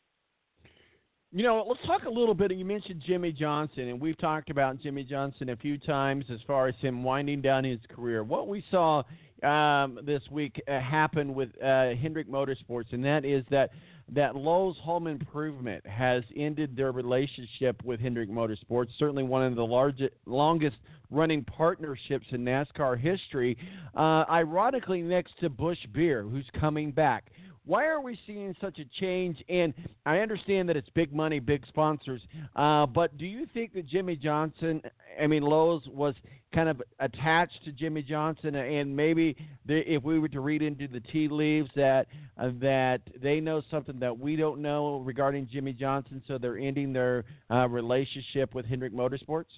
You know, let's talk a little bit. You mentioned Jimmy Johnson, and we've talked about Jimmy Johnson a few times as far as him winding down his career. What we saw um, this week uh, happen with uh, Hendrick Motorsports, and that is that, that Lowe's Home Improvement has ended their relationship with Hendrick Motorsports, certainly one of the largest, longest-running partnerships in NASCAR history, uh, ironically next to Busch Beer, who's coming back. Why are we seeing such a change? And I understand that it's big money, big sponsors, uh, but do you think that Jimmy Johnson, I mean, Lowe's was kind of attached to Jimmy Johnson, and maybe they, if we were to read into the tea leaves that uh, that they know something that we don't know regarding Jimmy Johnson, so they're ending their uh, relationship with Hendrick Motorsports?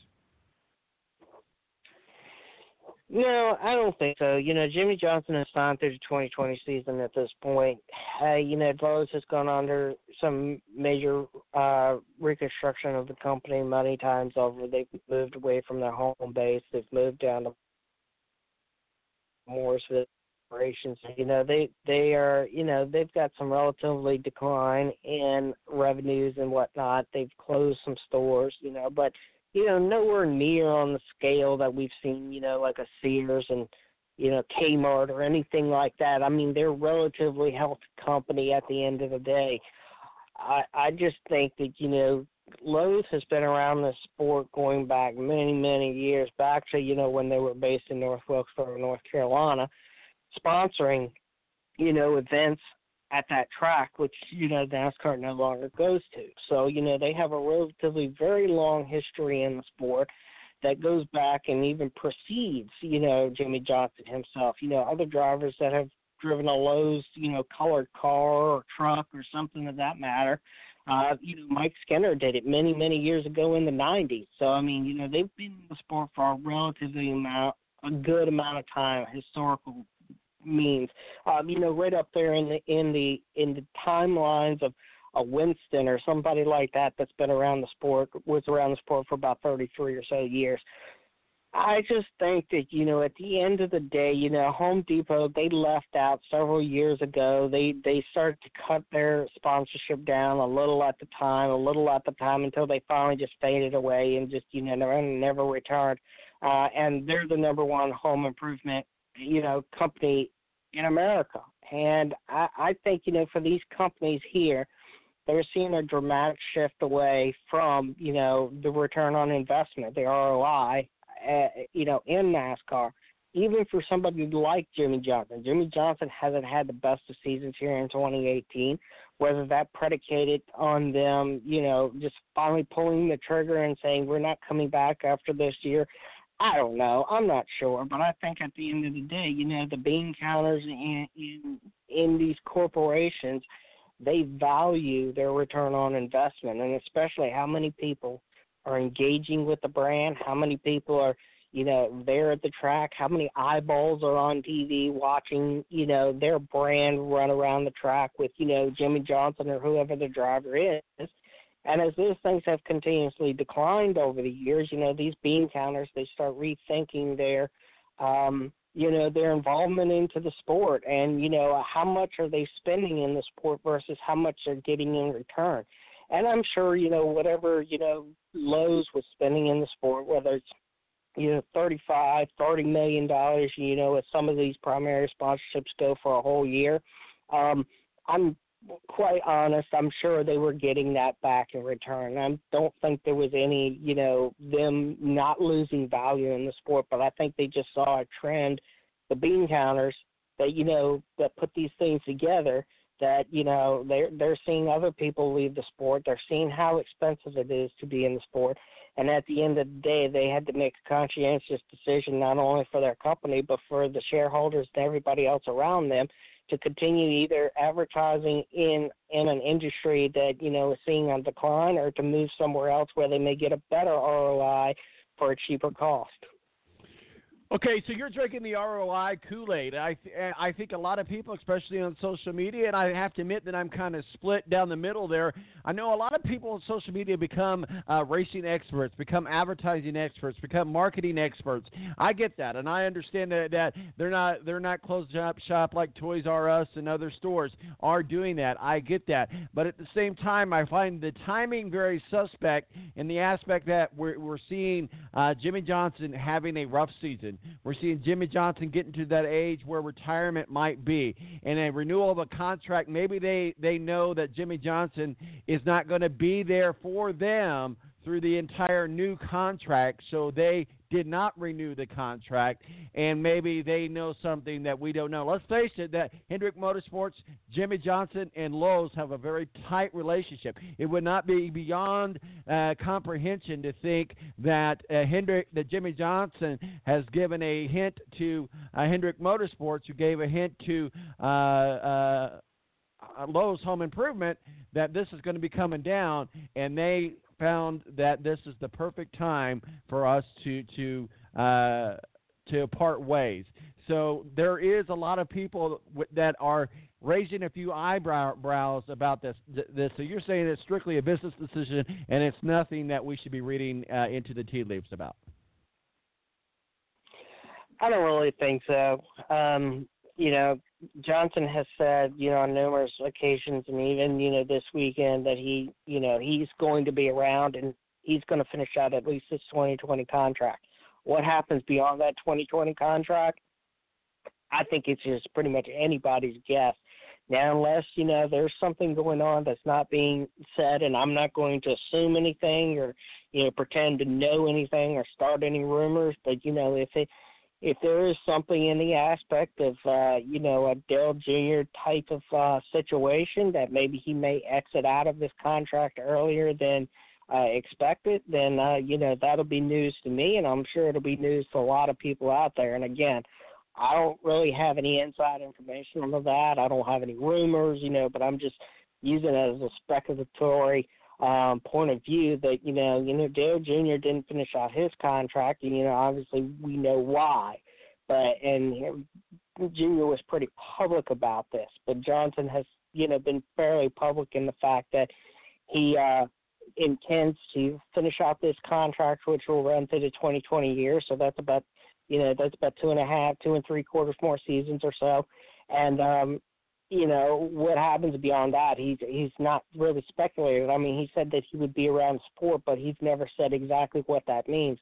No, I don't think so. You know, Jimmy Johnson has signed through the twenty twenty season at this point. Uh, you know, Lowe's has gone under some major uh, reconstruction of the company many times over. They've moved away from their home base. They've moved down to Mooresville operations. You know, they, they are, you know, they've got some relatively decline in revenues and whatnot. They've closed some stores, you know, but you know, nowhere near on the scale that we've seen, you know, like a Sears and, you know, Kmart or anything like that. I mean, they're a relatively healthy company at the end of the day. I, I just think that, you know, Lowe's has been around this sport going back many, many years back to, you know, when they were based in North Wilkesboro, North Carolina, sponsoring, you know, events at that track, which, you know, NASCAR no longer goes to. So, you know, they have a relatively very long history in the sport that goes back and even precedes, you know, Jimmy Johnson himself. You know, other drivers that have driven a Lowe's, you know, colored car or truck or something of that matter. Uh, you know, Mike Skinner did it many, many years ago in the nineties. So, I mean, you know, they've been in the sport for a relatively amount, a good amount of time, historical means, um, you know, right up there in the in the in the timelines of a Winston or somebody like that that's been around the sport, was around the sport for about thirty-three or so years. I just think that, you know, at the end of the day, you know, Home Depot, they left out several years ago. They they started to cut their sponsorship down a little at the time, a little at the time, until they finally just faded away and just, you know, never, never returned. Uh, and they're the number one home improvement, you know, company in America. And I, I think, you know, for these companies here, they're seeing a dramatic shift away from, you know, the return on investment, the R O I, uh, you know, in NASCAR, even for somebody like Jimmy Johnson. Jimmy Johnson hasn't had the best of seasons here in twenty eighteen, whether that predicated on them, you know, just finally pulling the trigger and saying we're not coming back after this year. I don't know. I'm not sure. But I think at the end of the day, you know, the bean counters in, in, in these corporations, they value their return on investment, and especially how many people are engaging with the brand, how many people are, you know, there at the track, how many eyeballs are on T V watching, you know, their brand run around the track with, you know, Jimmy Johnson or whoever the driver is. And as these things have continuously declined over the years, you know, these bean counters, they start rethinking their, um, you know, their involvement into the sport and, you know, how much are they spending in the sport versus how much they're getting in return. And I'm sure, you know, whatever, you know, Lowe's was spending in the sport, whether it's, you know, thirty-five, thirty million dollars, you know, as some of these primary sponsorships go for a whole year. Um, I'm quite honest, I'm sure they were getting that back in return. I don't think there was any, you know, them not losing value in the sport, but I think they just saw a trend, the bean counters that, you know, that put these things together, that, you know, they're, they're seeing other people leave the sport. They're seeing how expensive it is to be in the sport. And at the end of the day, they had to make a conscientious decision, not only for their company, but for the shareholders and everybody else around them, to continue either advertising in, in an industry that, you know, is seeing a decline, or to move somewhere else where they may get a better R O I for a cheaper cost. Okay, so you're drinking the R O I Kool-Aid. I th- I think a lot of people, especially on social media, and I have to admit that I'm kind of split down the middle there. I know a lot of people on social media become uh, racing experts, become advertising experts, become marketing experts. I get that, and I understand that, that they're not they're not closed up shop like Toys R Us and other stores are doing that. I get that. But at the same time, I find the timing very suspect in the aspect that we're, we're seeing uh, Jimmy Johnson having a rough season. We're seeing Jimmy Johnson getting to that age where retirement might be. And a renewal of a contract, maybe they, they know that Jimmy Johnson is not going to be there for them through the entire new contract, so they did not renew the contract, and maybe they know something that we don't know. Let's face it, that Hendrick Motorsports, Jimmy Johnson, and Lowe's have a very tight relationship. It would not be beyond uh, comprehension to think that uh, Hendrick, that Jimmy Johnson has given a hint to uh, Hendrick Motorsports, who gave a hint to uh, uh, Lowe's Home Improvement, that this is going to be coming down, and they found that this is the perfect time for us to to uh, to part ways. So there is a lot of people that are raising a few eyebrows about this. This so you're saying it's strictly a business decision, and it's nothing that we should be reading uh, into the tea leaves about. I don't really think so. Um, you know, Johnson has said, you know, on numerous occasions, and even, you know, this weekend, that he, you know, he's going to be around and he's going to finish out at least his twenty twenty contract. What happens beyond that twenty twenty contract, I think it's just pretty much anybody's guess. Now, unless, you know, there's something going on that's not being said, and I'm not going to assume anything or, you know, pretend to know anything or start any rumors, but, you know, if it, if there is something in the aspect of, uh, you know, a Dale Junior type of uh, situation that maybe he may exit out of this contract earlier than uh, expected, then, uh, you know, that'll be news to me, and I'm sure it'll be news to a lot of people out there. And, again, I don't really have any inside information on that. I don't have any rumors, you know, but I'm just using it as a speculatory Um, point of view that, you know, you know, Dale Junior didn't finish out his contract, and, you know, obviously we know why, but, and you know, Junior was pretty public about this, but Johnson has, you know, been fairly public in the fact that he uh, intends to finish out this contract, which will run through the twenty twenty year, so that's about, you know, that's about two and a half, two and three quarters more seasons or so, and, um, you know, what happens beyond that, he's, he's not really speculated. I mean, he said that he would be around sport, but he's never said exactly what that means.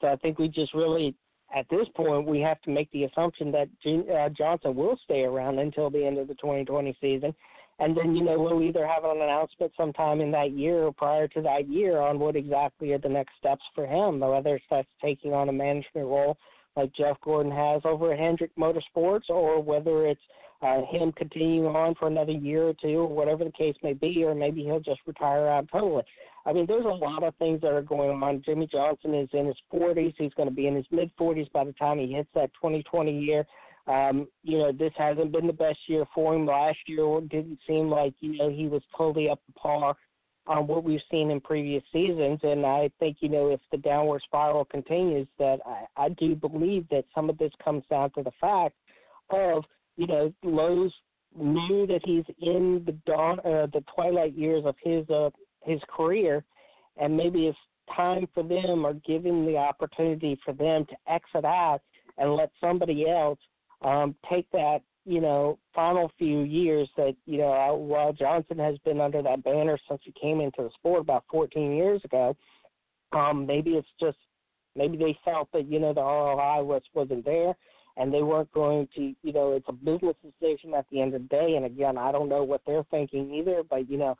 So I think we just really, at this point, we have to make the assumption that G, uh, Johnson will stay around until the end of the twenty twenty season. And then, you know, we'll either have an announcement sometime in that year or prior to that year on what exactly are the next steps for him, whether it's that's taking on a management role like Jeff Gordon has over at Hendrick Motorsports, or whether it's uh, him continuing on for another year or two, or whatever the case may be, or maybe he'll just retire out totally. I mean, there's a lot of things that are going on. Jimmy Johnson is in his forties. He's going to be in his mid-forties by the time he hits that twenty twenty year. Um, you know, this hasn't been the best year for him. Last year it didn't seem like, you know, he was totally up to par on what we've seen in previous seasons. And I think, you know, if the downward spiral continues, that I, I do believe that some of this comes down to the fact of, you know, Lowe's knew that he's in the dawn, uh, the twilight years of his uh, his career, and maybe it's time for them, or given the opportunity for them to exit out and let somebody else um, take that, you know, final few years that, you know, while Johnson has been under that banner since he came into the sport about fourteen years ago, um, maybe it's just, maybe they felt that, you know, the R O I was, wasn't there, and they weren't going to, you know, it's a business decision at the end of the day. And again, I don't know what they're thinking either, but, you know,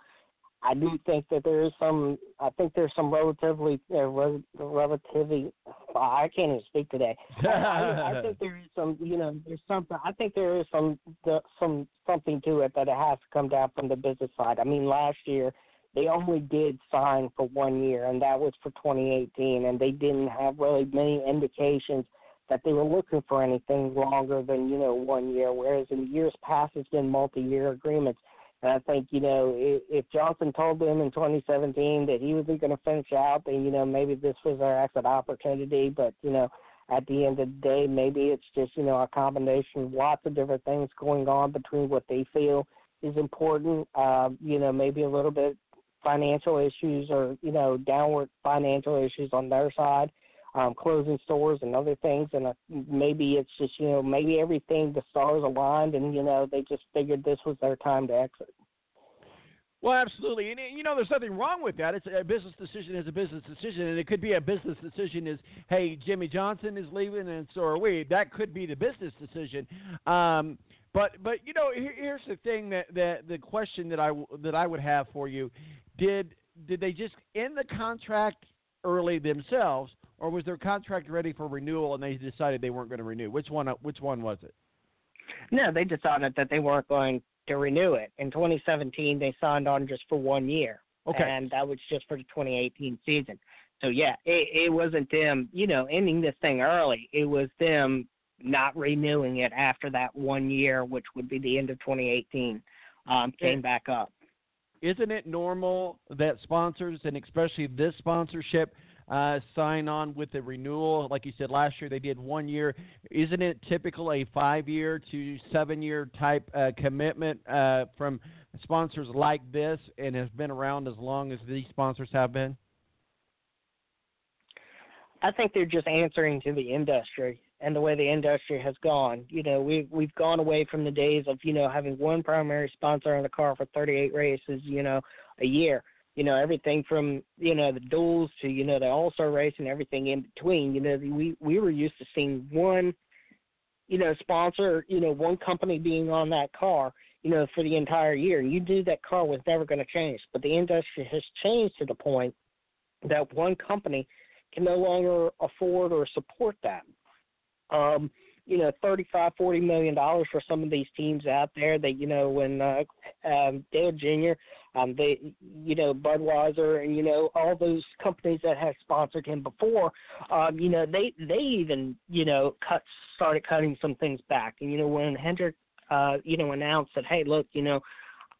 I do think that there is some, I think there's some relatively, uh, re- relatively, wow, I can't even speak today. I, I think there is some, you know, there's something, I think there is some, the, some, something to it that it has to come down from the business side. I mean, last year they only did sign for one year, and that was for twenty eighteen, and they didn't have really many indications that they were looking for anything longer than, you know, one year, whereas in years past it's been multi-year agreements. And I think, you know, if Johnson told them in twenty seventeen that he wasn't going to finish out, then, you know, maybe this was our exit opportunity. But, you know, at the end of the day, maybe it's just, you know, a combination of lots of different things going on between what they feel is important, uh, you know, maybe a little bit financial issues or, you know, downward financial issues on their side, um, closing stores and other things. And uh, maybe it's just, you know, maybe everything, the stars aligned, and, you know, they just figured this was their time to exit. Well, absolutely. And, you know, there's nothing wrong with that. It's a business decision is a business decision, and it could be a business decision is, hey, Jimmy Johnson is leaving and so are we. That could be the business decision. Um, but, but you know, here, here's the thing that, that the question that I, that I would have for you. Did, did they just end the contract early themselves, or was their contract ready for renewal and they decided they weren't going to renew? Which one, which one was it? No, they decided that they weren't going to renew it. In twenty seventeen, they signed on just for one year. Okay. And that was just for the twenty eighteen season. So, yeah, it, it wasn't them, you know, ending this thing early. It was them not renewing it after that one year, which would be the end of twenty eighteen, um, came yeah. back up. Isn't it normal that sponsors, and especially this sponsorship, Uh, sign on with the renewal? Like you said, last year they did one year. Isn't it typical a five-year to seven-year type uh, commitment uh, from sponsors like this, and has been around as long as these sponsors have been? I think they're just answering to the industry and the way the industry has gone. You know, we, we've gone away from the days of, you know, having one primary sponsor on the car for thirty-eight races, you know, a year. You know, everything from, you know, the duels to, you know, the all-star race and everything in between. You know, we, we were used to seeing one, you know, sponsor, you know, one company being on that car, you know, for the entire year. And you knew that car was never going to change. But the industry has changed to the point that one company can no longer afford or support that. Um, you know, thirty-five, forty million dollars for some of these teams out there that, you know, when uh, um, Dale Junior, um, they, you know, Budweiser and, you know, all those companies that have sponsored him before, um, you know, they, they even, you know, cut, started cutting some things back. And, you know, when Hendrick, uh, you know, announced that, hey, look, you know,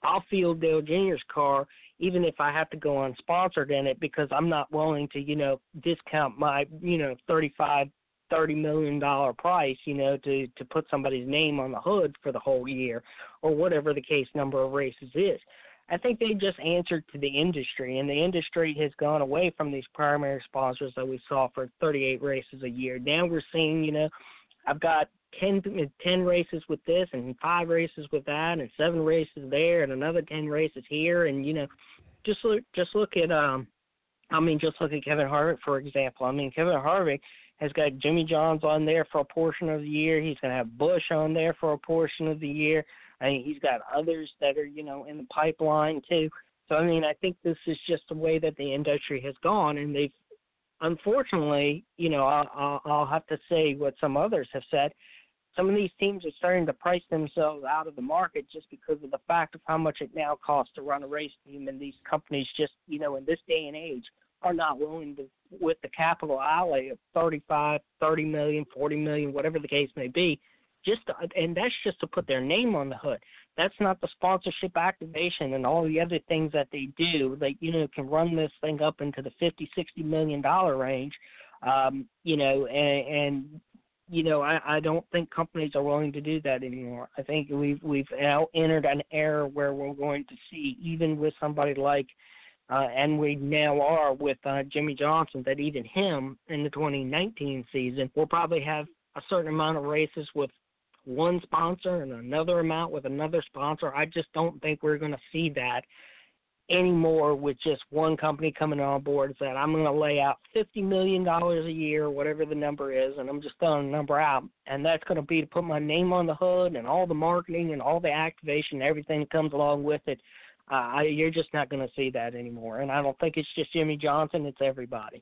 I'll field Dale Junior's car even if I have to go unsponsored in it because I'm not willing to, you know, discount my, you know, thirty-five, thirty million dollars price, you know, to, to put somebody's name on the hood for the whole year or whatever the case number of races is. I think they just answered to the industry, and the industry has gone away from these primary sponsors that we saw for thirty-eight races a year. Now we're seeing, you know, I've got ten, ten races with this and five races with that and seven races there and another ten races here. And, you know, just look, just look at, um, I mean, just look at Kevin Harvick, for example. I mean, Kevin Harvick has got Jimmy Johns on there for a portion of the year. He's going to have Bush on there for a portion of the year. I mean, he's got others that are, you know, in the pipeline too. So, I mean, I think this is just the way that the industry has gone, and they've, unfortunately, you know, I'll, I'll have to say what some others have said. Some of these teams are starting to price themselves out of the market just because of the fact of how much it now costs to run a race team, and these companies just, you know, in this day and age are not willing to, with the capital outlay of thirty-five, thirty million, forty million, whatever the case may be, just to, and that's just to put their name on the hood. That's not the sponsorship activation and all the other things that they do that, you know, can run this thing up into the fifty, sixty million dollars range, um, you know, and, and you know, I, I don't think companies are willing to do that anymore. I think we've, we've now entered an era where we're going to see, even with somebody like, uh, and we now are with uh, Jimmy Johnson, that even him in the twenty nineteen season will probably have a certain amount of races with one sponsor and another amount with another sponsor. I just don't think we're going to see that anymore with just one company coming on board and saying, I'm going to lay out fifty million dollars a year, whatever the number is, and I'm just throwing a number out. And that's going to be to put my name on the hood and all the marketing and all the activation, everything that comes along with it. Uh, I, you're just not going to see that anymore. And I don't think it's just Jimmy Johnson. It's everybody.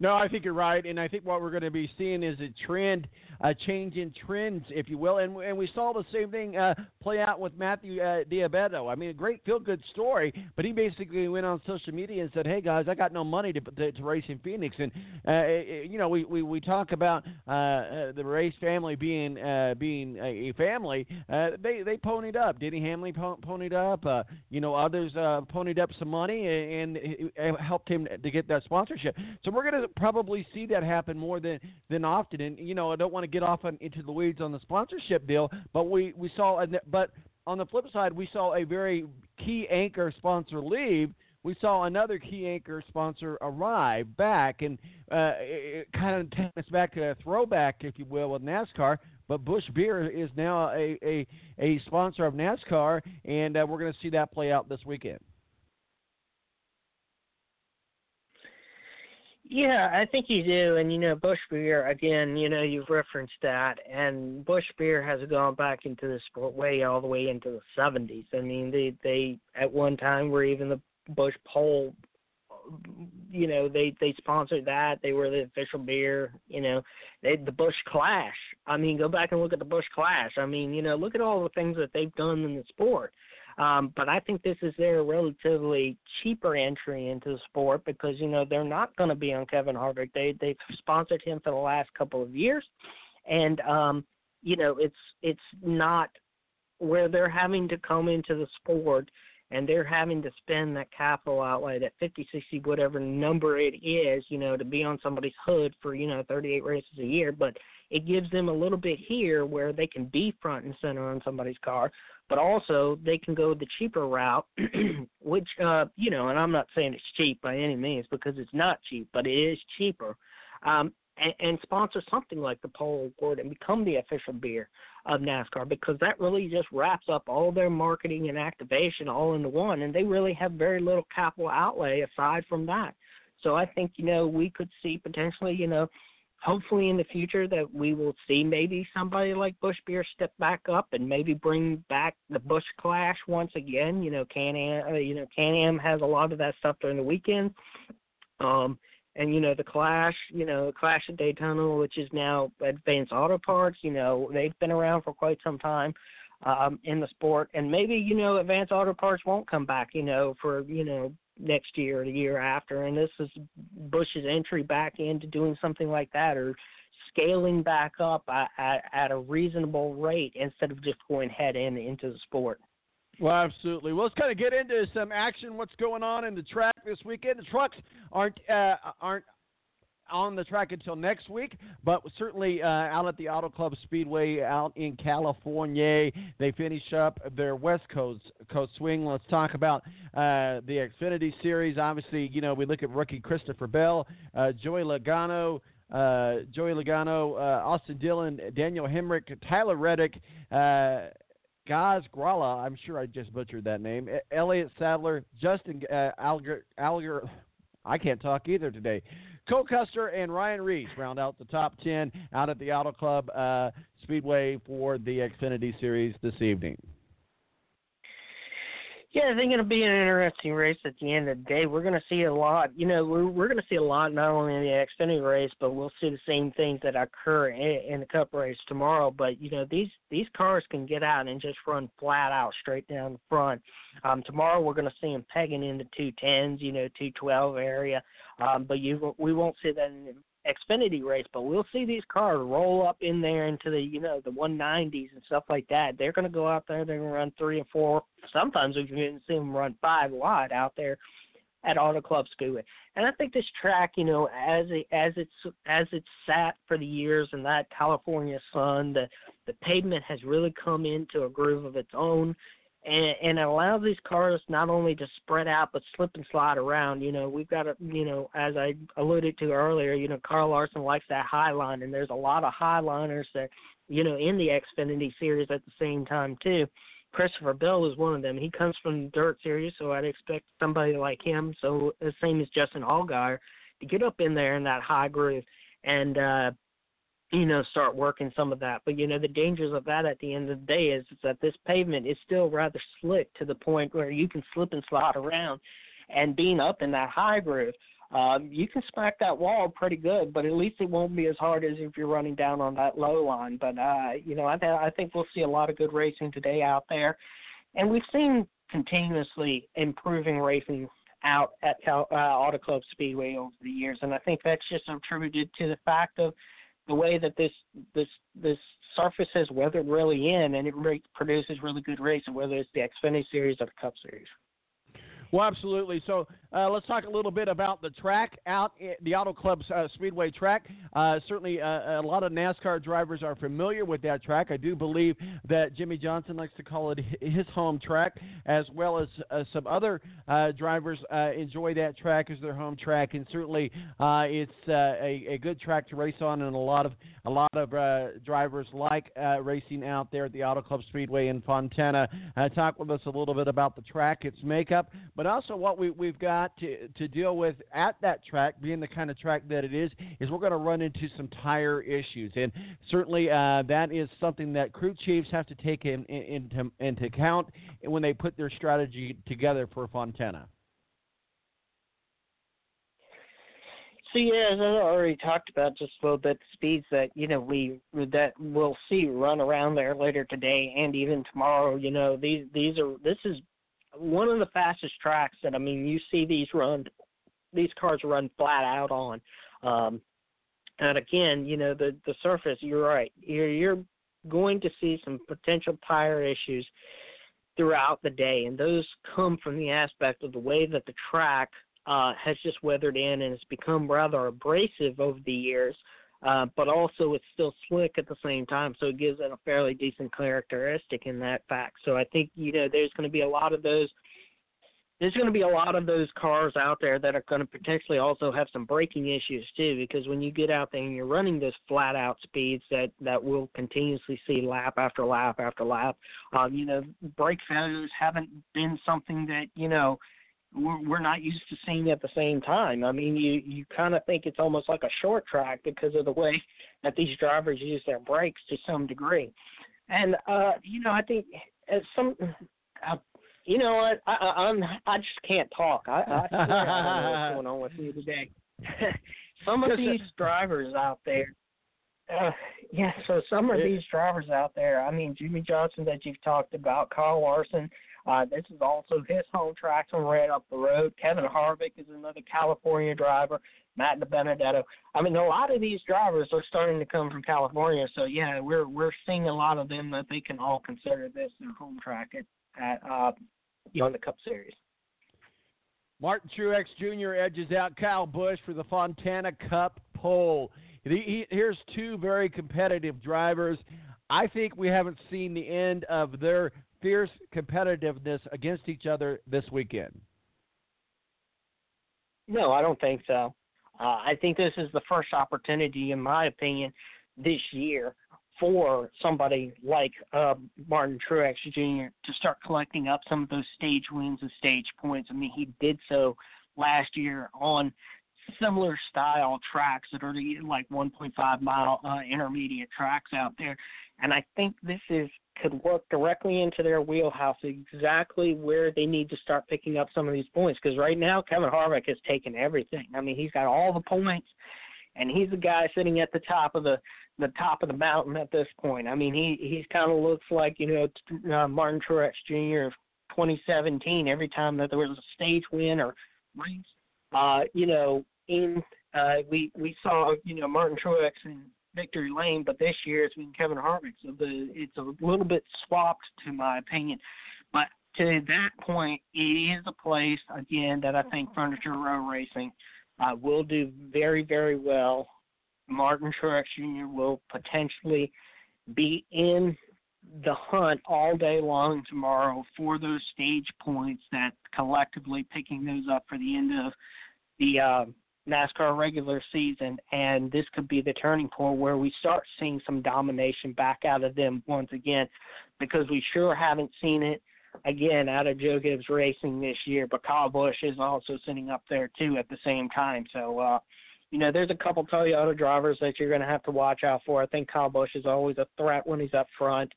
No, I think you're right, and I think what we're going to be seeing is a trend, a change in trends, if you will, and and we saw the same thing uh, play out with Matthew uh, Diabetto. I mean, a great feel-good story, but he basically went on social media and said, "Hey guys, I got no money to to, to race in Phoenix," and uh, it, you know, we, we, we talk about uh, the race family being uh, being a, a family. Uh, they they ponied up. Denny Hamlin ponied up. Uh, you know, others uh, ponied up some money and, and helped him to get that sponsorship. So we're gonna probably see that happen more than, than often. And, you know, I don't want to get off on, into the weeds on the sponsorship deal, but we, we saw, but on the flip side, we saw a very key anchor sponsor leave. We saw another key anchor sponsor arrive back, and uh, it, it kind of takes us back to a throwback, if you will, with NASCAR. But Busch Beer is now a, a, a sponsor of NASCAR, and uh, we're going to see that play out this weekend. Yeah, I think you do. And, you know, Busch Beer, again, you know, you've referenced that. And Busch Beer has gone back into the sport way all the way into the seventies. I mean, they, they at one time were even the Busch Pole, you know, they, they sponsored that. They were the official beer, you know. They, the Busch Clash. I mean, go back and look at the Busch Clash. I mean, you know, look at all the things that they've done in the sport. Um, but I think this is their relatively cheaper entry into the sport because, you know, they're not going to be on Kevin Harvick. They, they've sponsored him for the last couple of years. And, um, you know, it's it's not where they're having to come into the sport and they're having to spend that capital outlay, that fifty, sixty, whatever number it is, you know, to be on somebody's hood for, you know, thirty-eight races a year. But it gives them a little bit here where they can be front and center on somebody's car, but also they can go the cheaper route, which, uh, you know, and I'm not saying it's cheap by any means because it's not cheap, but it is cheaper, um, and, and sponsor something like the Pole Award and become the official beer of NASCAR because that really just wraps up all their marketing and activation all into one, and they really have very little capital outlay aside from that. So I think, you know, we could see potentially, you know, hopefully in the future that we will see maybe somebody like Busch Beer step back up and maybe bring back the Busch Clash once again. You know, Can-Am, you know, Can-Am has a lot of that stuff during the weekend. Um, and, you know, the Clash, you know, the Clash at Daytona, which is now Advanced Auto Parts, you know, they've been around for quite some time um, in the sport. And maybe, you know, Advanced Auto Parts won't come back, you know, for, you know, next year or the year after, and this is Bush's entry back into doing something like that or scaling back up at, at a reasonable rate instead of just going head in into the sport. Well, absolutely. Well, let's kind of get into some action, what's going on in the track this weekend. The trucks aren't uh, aren't on the track until next week, but certainly uh, out at the Auto Club Speedway out in California, they finish up their West Coast Coast swing. Let's talk about uh, the Xfinity Series. Obviously, you know, we look at rookie Christopher Bell, uh, Joey Logano, uh, Joey Logano, uh, Austin Dillon, Daniel Hemrick, Tyler Reddick, uh, Gaz Gralla, I'm sure I just butchered that name, Elliott Sadler, Justin uh, Alger, Alger, I can't talk either today, Cole Custer and Ryan Reese round out the top ten out at the Auto Club uh, Speedway for the Xfinity Series this evening. Yeah, I think it'll be an interesting race at the end of the day. We're going to see a lot. You know, we're, we're going to see a lot not only in the Xfinity race, but we'll see the same things that occur in, in the Cup race tomorrow. But, you know, these, these cars can get out and just run flat out straight down the front. Um, tomorrow we're going to see them pegging into two tens, you know, two twelve area. Um, but you we won't see that in the Xfinity race, but we'll see these cars roll up in there into the, you know, the one nineties and stuff like that. They're going to go out there, they're going to run three and four. Sometimes we can see them run five a lot out there at Auto Club Speedway. And I think this track, you know, as it, as it's as it's sat for the years in that California sun, the the pavement has really come into a groove of its own. And, and it allows these cars not only to spread out but slip and slide around. You know, we've got, a, you know, as I alluded to earlier, you know, Carl Larson likes that high line, and there's a lot of high liners that, you know, in the Xfinity series at the same time too. Christopher Bell is one of them. He comes from the dirt series, so I'd expect somebody like him, so the same as Justin Allgaier, to get up in there in that high groove and, uh, you know, start working some of that. But, you know, the dangers of that at the end of the day is, is that this pavement is still rather slick to the point where you can slip and slide around. And being up in that high groove, um, you can smack that wall pretty good, but at least it won't be as hard as if you're running down on that low line. But, uh, you know, I, th- I think we'll see a lot of good racing today out there. And we've seen continuously improving racing out at Cal- uh, Auto Club Speedway over the years, and I think that's just attributed to the fact of the way that this this this surface has weathered really in, and it re- produces really good racing, whether it's the Xfinity Series or the Cup Series. Well, absolutely. So uh, let's talk a little bit about the track out at the Auto Club's uh, Speedway track. Uh, certainly uh, a lot of NASCAR drivers are familiar with that track. I do believe that Jimmy Johnson likes to call it his home track, as well as uh, some other uh, drivers uh, enjoy that track as their home track. And certainly uh, it's uh, a, a good track to race on, and a lot of a lot of uh, drivers like uh, racing out there at the Auto Club Speedway in Fontana. Uh, talk with us a little bit about the track, its makeup, but But also what we, we've got to, to deal with at that track, being the kind of track that it is, is we're going to run into some tire issues. And certainly uh, that is something that crew chiefs have to take in, in, into, into account when they put their strategy together for Fontana. So, yeah, as I already talked about just a little bit, the speeds that, you know, we that we'll see run around there later today and even tomorrow, you know, these these are this is one of the fastest tracks that, I mean, you see these run, these cars run flat out on. Um, and again, you know, the, the surface, you're right. You're, you're going to see some potential tire issues throughout the day. And those come from the aspect of the way that the track uh, has just weathered in, and it's become rather abrasive over the years. Uh, but also it's still slick at the same time, so it gives it a fairly decent characteristic in that fact. So I think, you know, there's going to be a lot of those there's going to be a lot of those cars out there that are going to potentially also have some braking issues too, because when you get out there and you're running those flat out speeds that, that we'll continuously see lap after lap after lap, um, you know, brake failures haven't been something that, you know, we're not used to seeing at the same time. I mean, you, you kind of think it's almost like a short track because of the way that these drivers use their brakes to some degree. And, uh, you know, I think as some, uh, you know what, I, I, I'm, I just can't talk. I, I swear I don't know what's going on with me today. Some of these drivers out there, uh, yeah, so some of these drivers out there, I mean, Jimmy Johnson that you've talked about, Kyle Larson, Uh, this is also his home track from right up the road. Kevin Harvick is another California driver. Matt DiBenedetto. I mean, a lot of these drivers are starting to come from California. So, yeah, we're we're seeing a lot of them that they can all consider this their home track at, at uh, you know, in the Cup Series. Martin Truex Junior edges out Kyle Busch for the Fontana Cup pole. He, he, here's two very competitive drivers. I think we haven't seen the end of their fierce competitiveness against each other this weekend. No, I don't think so. Uh, I think this is the first opportunity, in my opinion, this year for somebody like uh, Martin Truex Junior to start collecting up some of those stage wins and stage points. I mean, he did so last year on similar style tracks that are like one point five mile uh, intermediate tracks out there. And I think this is could work directly into their wheelhouse, exactly where they need to start picking up some of these points. Because right now, Kevin Harvick has taken everything. I mean, he's got all the points, and he's the guy sitting at the top of the, the top of the mountain at this point. I mean, he he's kind of looks like, you know, uh, Martin Truex Junior of twenty seventeen. Every time that there was a stage win or race, uh, you know, in uh, we we saw you know Martin Truex and victory lane, but this year it's been Kevin Harvick. So the, it's a little bit swapped, to my opinion. But to that point, it is a place, again, that I think Furniture Row Racing uh, will do very, very well. Martin Truex Junior will potentially be in the hunt all day long tomorrow for those stage points that collectively picking those up for the end of the uh, NASCAR regular season, and this could be the turning point where we start seeing some domination back out of them once again, because we sure haven't seen it again out of Joe Gibbs Racing this year, but Kyle Busch is also sitting up there too at the same time. So, uh, you know, there's a couple Toyota drivers that you're going to have to watch out for. I think Kyle Busch is always a threat when he's up front,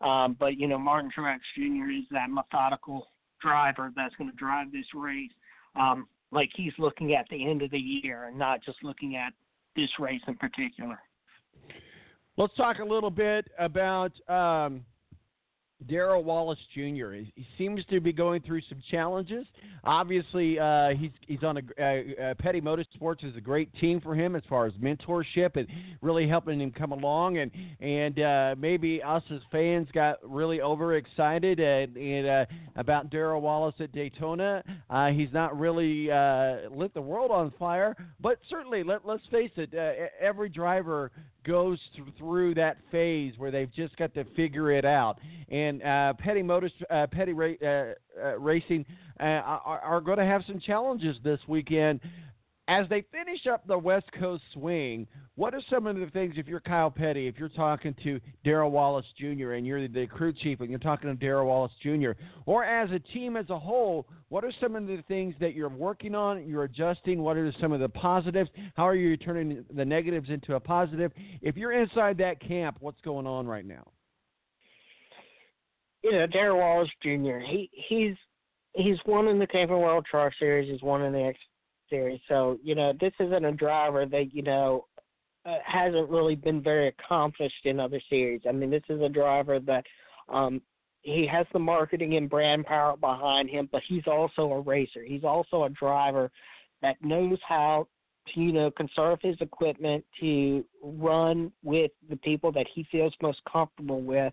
um, but, you know, Martin Truex Junior is that methodical driver that's going to drive this race. Um, like he's looking at the end of the year and not just looking at this race in particular. Let's talk a little bit about um, Darrell Wallace Junior He seems to be going through some challenges. Obviously, uh, he's he's on a, a, a Petty Motorsports is a great team for him as far as mentorship and really helping him come along. And and uh, maybe us as fans got really overexcited and, and uh, about Darrell Wallace at Daytona. Uh, he's not really uh, lit the world on fire, but certainly let let's face it, uh, every driver goes through that phase where they've just got to figure it out. And uh, Petty Motors, uh, Petty Ra- uh, uh, Racing uh, are, are going to have some challenges this weekend. As they finish up the West Coast swing, what are some of the things, if you're Kyle Petty, if you're talking to Darrell Wallace Junior and you're the crew chief and you're talking to Darrell Wallace Junior, or as a team as a whole, what are some of the things that you're working on, you're adjusting? What are some of the positives? How are you turning the negatives into a positive? If you're inside that camp, what's going on right now? You know, Darrell Wallace Junior, he, he's, he's won in the Camping World Truck Series, he's won in the X Series. So, you know, this isn't a driver that, you know, uh, hasn't really been very accomplished in other series. I mean, this is a driver that um, he has the marketing and brand power behind him, but he's also a racer. He's also a driver that knows how to, you know, conserve his equipment to run with the people that he feels most comfortable with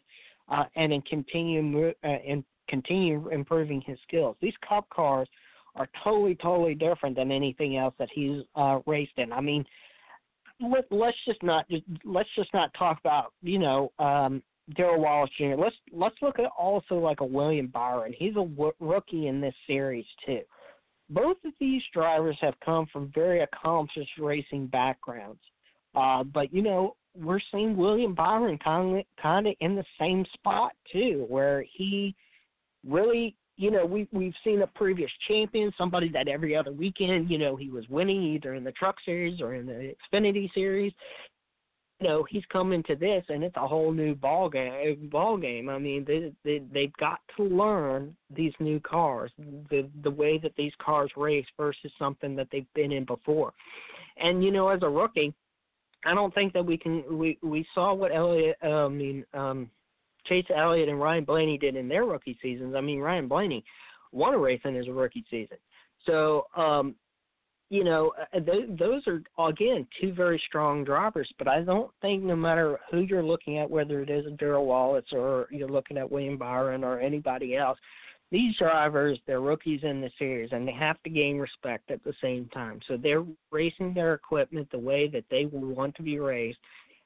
uh, and in continue, uh, and continue improving his skills. These Cup cars are totally, totally different than anything else that he's uh, raced in. I mean, let, let's just not just, let's just not talk about, you know, um, Darrell Wallace Junior Let's let's look at also like a William Byron. He's a w- rookie in this series too. Both of these drivers have come from very accomplished racing backgrounds, uh, but you know, we're seeing William Byron kind of, kind of in the same spot too, where he really. You know, we, we've seen a previous champion, somebody that every other weekend, you know, he was winning either in the Truck Series or in the Xfinity Series. You know, he's come into this, and it's a whole new ball game. Ball game. I mean, they, they, they've got to learn these new cars, the the way that these cars race versus something that they've been in before. And, you know, as a rookie, I don't think that we can we, – we saw what Elliott uh, – I mean um, – Chase Elliott and Ryan Blaney did in their rookie seasons. I mean, Ryan Blaney won a race in his rookie season. So, um, you know, th- those are, again, two very strong drivers, but I don't think no matter who you're looking at, whether it is a Darrell Wallace or you're looking at William Byron or anybody else, these drivers, they're rookies in the series, and they have to gain respect at the same time. So they're racing their equipment the way that they will want to be raced.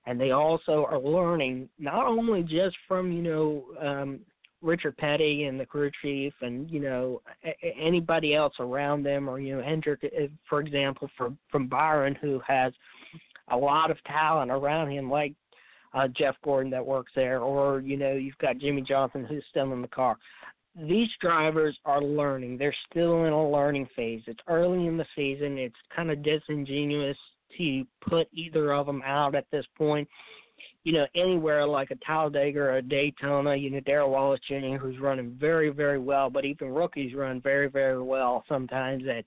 And they also are learning not only just from, you know, um, Richard Petty and the crew chief and, you know, a- anybody else around them or, you know, Hendrick, for example, from, from Byron, who has a lot of talent around him, like uh, Jeff Gordon that works there, or, you know, you've got Jimmy Johnson who's still in the car. These drivers are learning. They're still in a learning phase. It's early in the season. It's kind of disingenuous to put either of them out at this point. you know, anywhere like a Talladega or a Daytona, you know, Darrell Wallace Junior, who's running very, very well, but even rookies run very, very well sometimes at,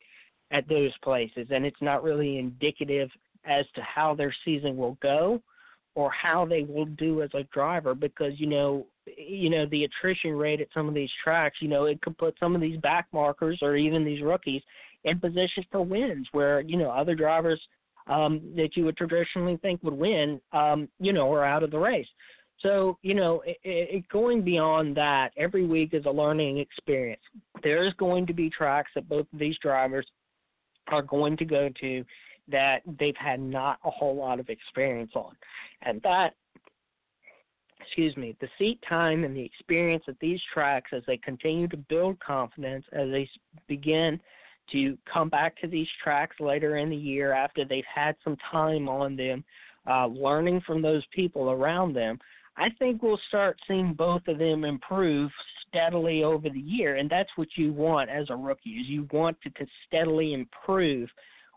at those places. And it's not really indicative as to how their season will go or how they will do as a driver because, you know, you know, the attrition rate at some of these tracks, you know, it could put some of these back markers or even these rookies in positions for wins where, you know, other drivers um, that you would traditionally think would win, um, you know, are out of the race. So, you know, it, it, going beyond that, every week is a learning experience. There's going to be tracks that both of these drivers are going to go to that they've had not a whole lot of experience on. And that, excuse me, the seat time and the experience at these tracks as they continue to build confidence, as they begin to come back to these tracks later in the year after they've had some time on them, uh, learning from those people around them, I think we'll start seeing both of them improve steadily over the year. And that's what you want as a rookie, is you want to, to steadily improve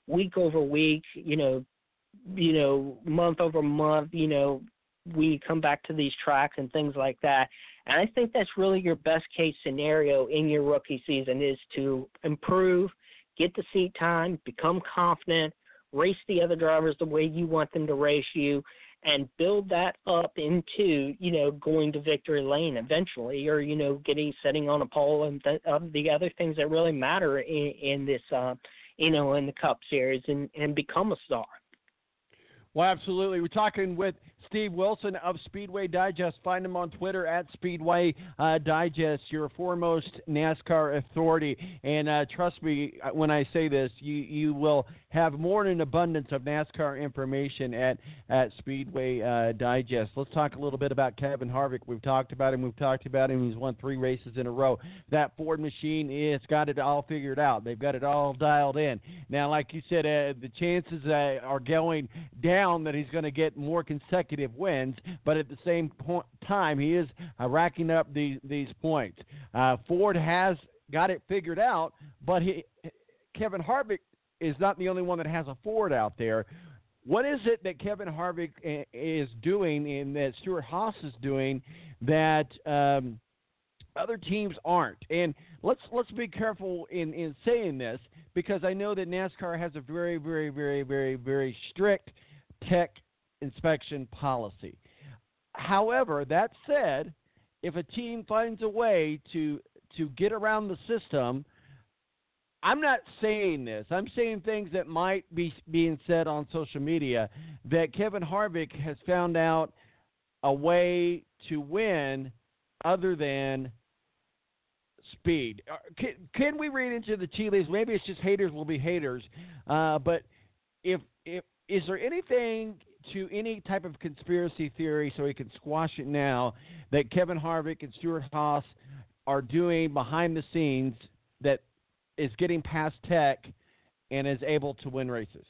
week over week, you know, you know, month over month, you know, we come back to these tracks and things like that. And I think that's really your best case scenario in your rookie season, is to improve, get the seat time, become confident, race the other drivers the way you want them to race you, and build that up into, you know, going to victory lane eventually, or, you know, getting, setting on a pole and th- of the other things that really matter in, in this, uh, you know, in the Cup Series, and, and become a star. Well, absolutely. We're talking with Steve Wilson of Speedway Digest. Find him on Twitter at Speedway uh, Digest, your foremost NASCAR authority. And uh, trust me when I say this, you, you will have more than an abundance of NASCAR information at, at Speedway uh, Digest. Let's talk a little bit about Kevin Harvick. We've talked about him. We've talked about him. He's won three races in a row. That Ford machine, it's got it all figured out. They've got it all dialed in. Now, like you said, uh, the chances uh, are going down that he's going to get more consecutive wins, but at the same point, time, he is uh, racking up these these points. Uh, Ford has got it figured out, but he, Kevin Harvick is not the only one that has a Ford out there. What is it that Kevin Harvick is doing and that Stuart Haas is doing that um, other teams aren't? And let's let's be careful in, in saying this, because I know that NASCAR has a very, very, very, very, very strict tech inspection policy. However, that said, if a team finds a way to to get around the system, I'm not saying this. I'm saying things that might be being said on social media, that Kevin Harvick has found out a way to win other than speed. Can, can we read into the tea leaves? Maybe it's just haters will be haters. Uh, but if if Is there anything to any type of conspiracy theory, so we can squash it now, that Kevin Harvick and Stuart Haas are doing behind the scenes that is getting past tech and is able to win races?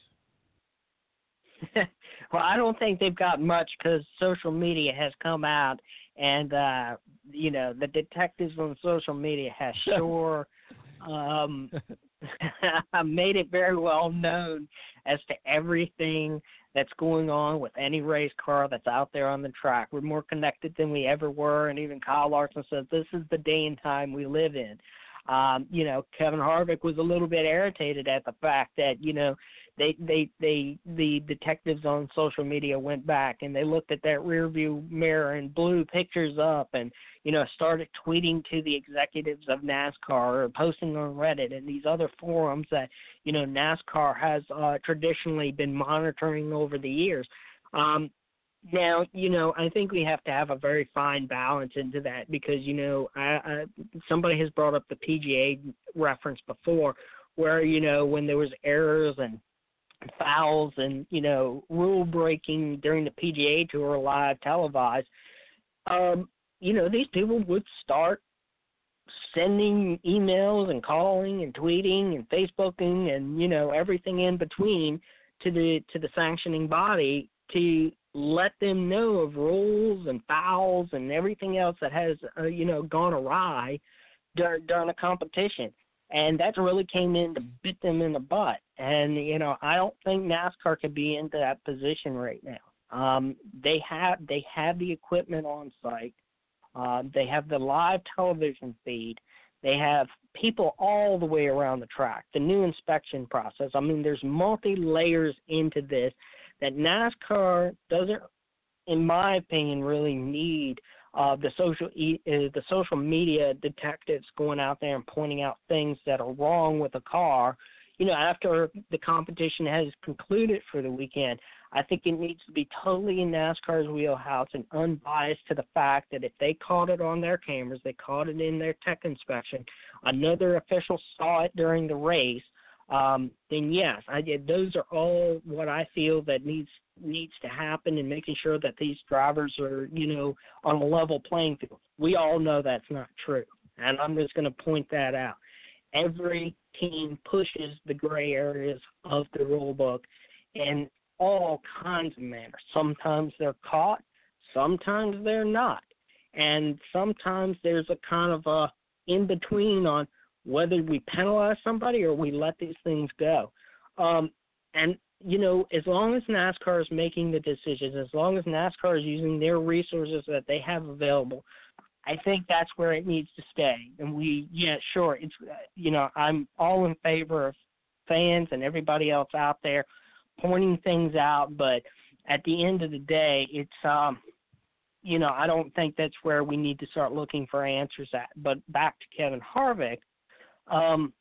Well, I don't think they've got much, because social media has come out, and, uh, you know, the detectives on social media have sure um, – made it very well known as to everything that's going on with any race car that's out there on the track. We're more connected than we ever were, and even Kyle Larson says this is the day and time we live in. Um, you know, Kevin Harvick was a little bit irritated at the fact that, you know, they, they, they, the detectives on social media went back and they looked at that rearview mirror and blew pictures up and, you know, started tweeting to the executives of NASCAR or posting on Reddit and these other forums that, you know, NASCAR has uh, traditionally been monitoring over the years. Um, Now, you know, I think we have to have a very fine balance into that, because, you know, I, I, somebody has brought up the P G A reference before, where, you know, when there was errors and fouls and, you know, rule breaking during the P G A Tour live televised, um, you know, these people would start sending emails and calling and tweeting and Facebooking and, you know, everything in between to the to the sanctioning body to let them know of rules and fouls and everything else that has, uh, you know, gone awry during, during a competition. And that really came in to bit them in the butt. And, you know, I don't think NASCAR could be into that position right now. Um, they have they have the equipment on site. Uh, they have the live television feed. They have people all the way around the track, the new inspection process. I mean, there's multi-layers into this that NASCAR doesn't, in my opinion, really need uh, the social e- uh, the social media detectives going out there and pointing out things that are wrong with a car. You know, after the competition has concluded for the weekend, I think it needs to be totally in NASCAR's wheelhouse and unbiased to the fact that if they caught it on their cameras, they caught it in their tech inspection, another official saw it during the race, um, then yes, I, those are all what I feel that needs needs to happen in making sure that these drivers are, you know, on a level playing field. We all know that's not true, and I'm just going to point that out. Every team pushes the gray areas of the rule book in all kinds of manners. Sometimes they're caught, sometimes they're not. And sometimes there's a kind of a in-between on whether we penalize somebody or we let these things go. Um, and, you know, as long as NASCAR is making the decisions, as long as NASCAR is using their resources that they have available, I think that's where it needs to stay. And we, yeah, sure, it's, you know, I'm all in favor of fans and everybody else out there pointing things out, but at the end of the day, it's, um, you know, I don't think that's where we need to start looking for answers at. But back to Kevin Harvick, um,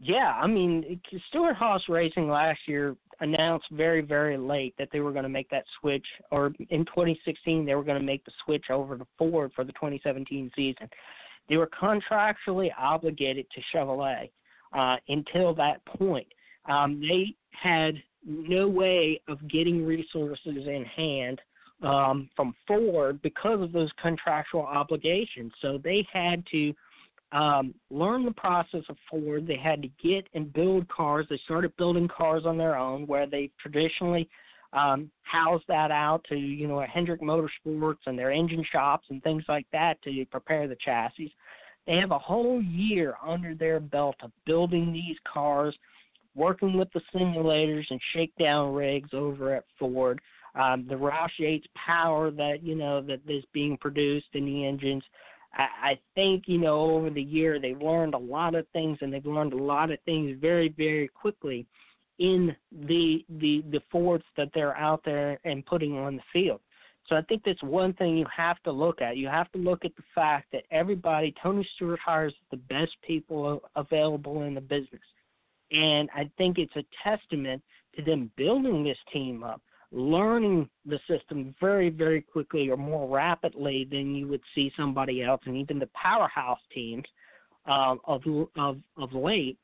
yeah, I mean, Stewart Haas Racing last year announced very, very late that they were going to make that switch, or in twenty sixteen they were going to make the switch over to Ford for the twenty seventeen season. They were contractually obligated to Chevrolet uh, until that point. Um, they had no way of getting resources in hand um, from Ford because of those contractual obligations. So they had to Um, learn the process of Ford. They had to get and build cars. They started building cars on their own, where they traditionally um, housed that out to, you know, Hendrick Motorsports and their engine shops and things like that to prepare the chassis. They have a whole year under their belt of building these cars, working with the simulators and shakedown rigs over at Ford. Um, the Roush Yates power that, you know, that is being produced in the engines. I think, you know, over the year they've learned a lot of things, and they've learned a lot of things very, very quickly in the the, the Fords that they're out there and putting on the field. So I think that's one thing you have to look at. You have to look at the fact that everybody, Tony Stewart hires the best people available in the business. And I think it's a testament to them building this team up, learning the system very, very quickly, or more rapidly than you would see somebody else, and even the powerhouse teams uh, of, of of late.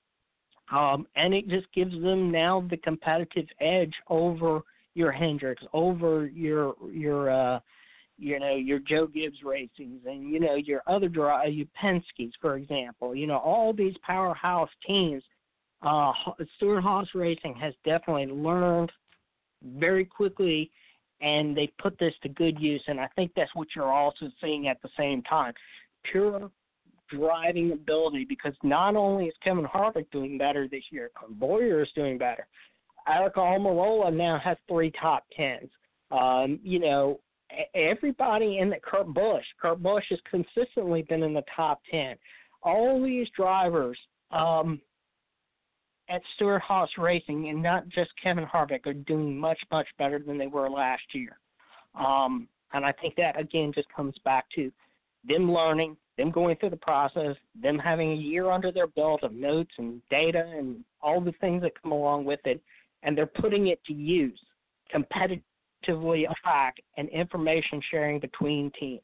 Um, and it just gives them now the competitive edge over your Hendricks, over your your uh, you know your Joe Gibbs Racings, and you know your other your Penskes, for example. You know, all these powerhouse teams. Uh, Stewart Haas Racing has definitely learned very quickly, and they put this to good use, and I think that's what you're also seeing at the same time. Pure driving ability, because not only is Kevin Harvick doing better this year, Boyer is doing better. Eric Almirola now has three top tens. Um, you know, everybody in the Kurt Busch. Kurt Busch has consistently been in the top ten. All these drivers um, – at Stewart Haas Racing, and not just Kevin Harvick, are doing much, much better than they were last year. Um, and I think that, again, just comes back to them learning, them going through the process, them having a year under their belt of notes and data and all the things that come along with it, and they're putting it to use competitively on track and information sharing between teams.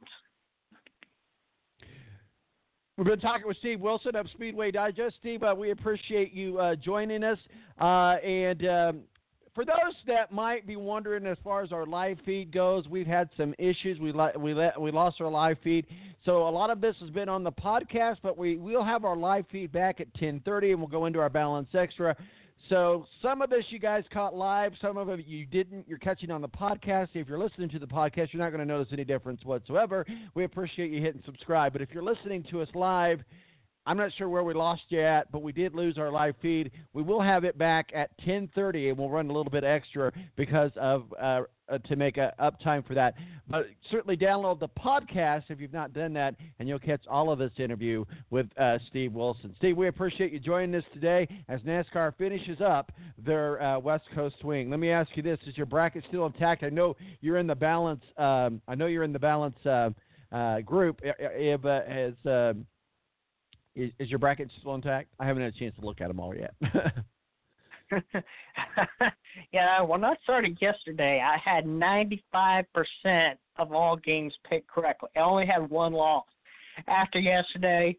We've been talking with Steve Wilson of Speedway Digest. Steve, uh, we appreciate you uh, joining us. Uh, and um, for those that might be wondering, as far as our live feed goes, we've had some issues. We li- we let, we lost our live feed, so a lot of this has been on the podcast. But we will have our live feed back at ten thirty, and we'll go into our Balance Extra. So some of this you guys caught live, some of it you didn't. You're catching on the podcast. If you're listening to the podcast, you're not going to notice any difference whatsoever. We appreciate you hitting subscribe. But if you're listening to us live I'm not sure where we lost you at, but we did lose our live feed. We will have it back at ten thirty, and we'll run a little bit extra because of uh, to make a uptime for that. But certainly download the podcast if you've not done that, and you'll catch all of this interview with uh, Steve Wilson. Steve, we appreciate you joining us today as NASCAR finishes up their uh, West Coast swing. Let me ask you this: is your bracket still intact? I know you're in the balance. Um, I know you're in the balance uh, uh, group. If, uh, as uh, Is, is your bracket still intact? I haven't had a chance to look at them all yet. Yeah, when I started yesterday, I had ninety-five percent of all games picked correctly. I only had one loss. After yesterday,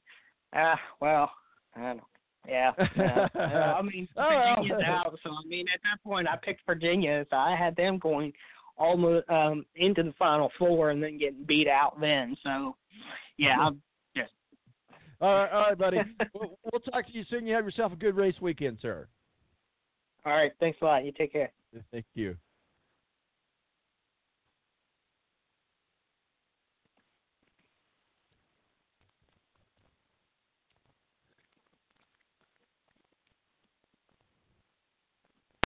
uh, well, I don't know. Yeah. Uh, uh, I mean, Virginia's out, so, I mean, at that point, I picked Virginia, so I had them going almost um, into the Final Four and then getting beat out then. So, yeah, I'm All right, all right, buddy. We'll, we'll talk to you soon. You have yourself a good race weekend, sir. All right. Thanks a lot. You take care. Thank you.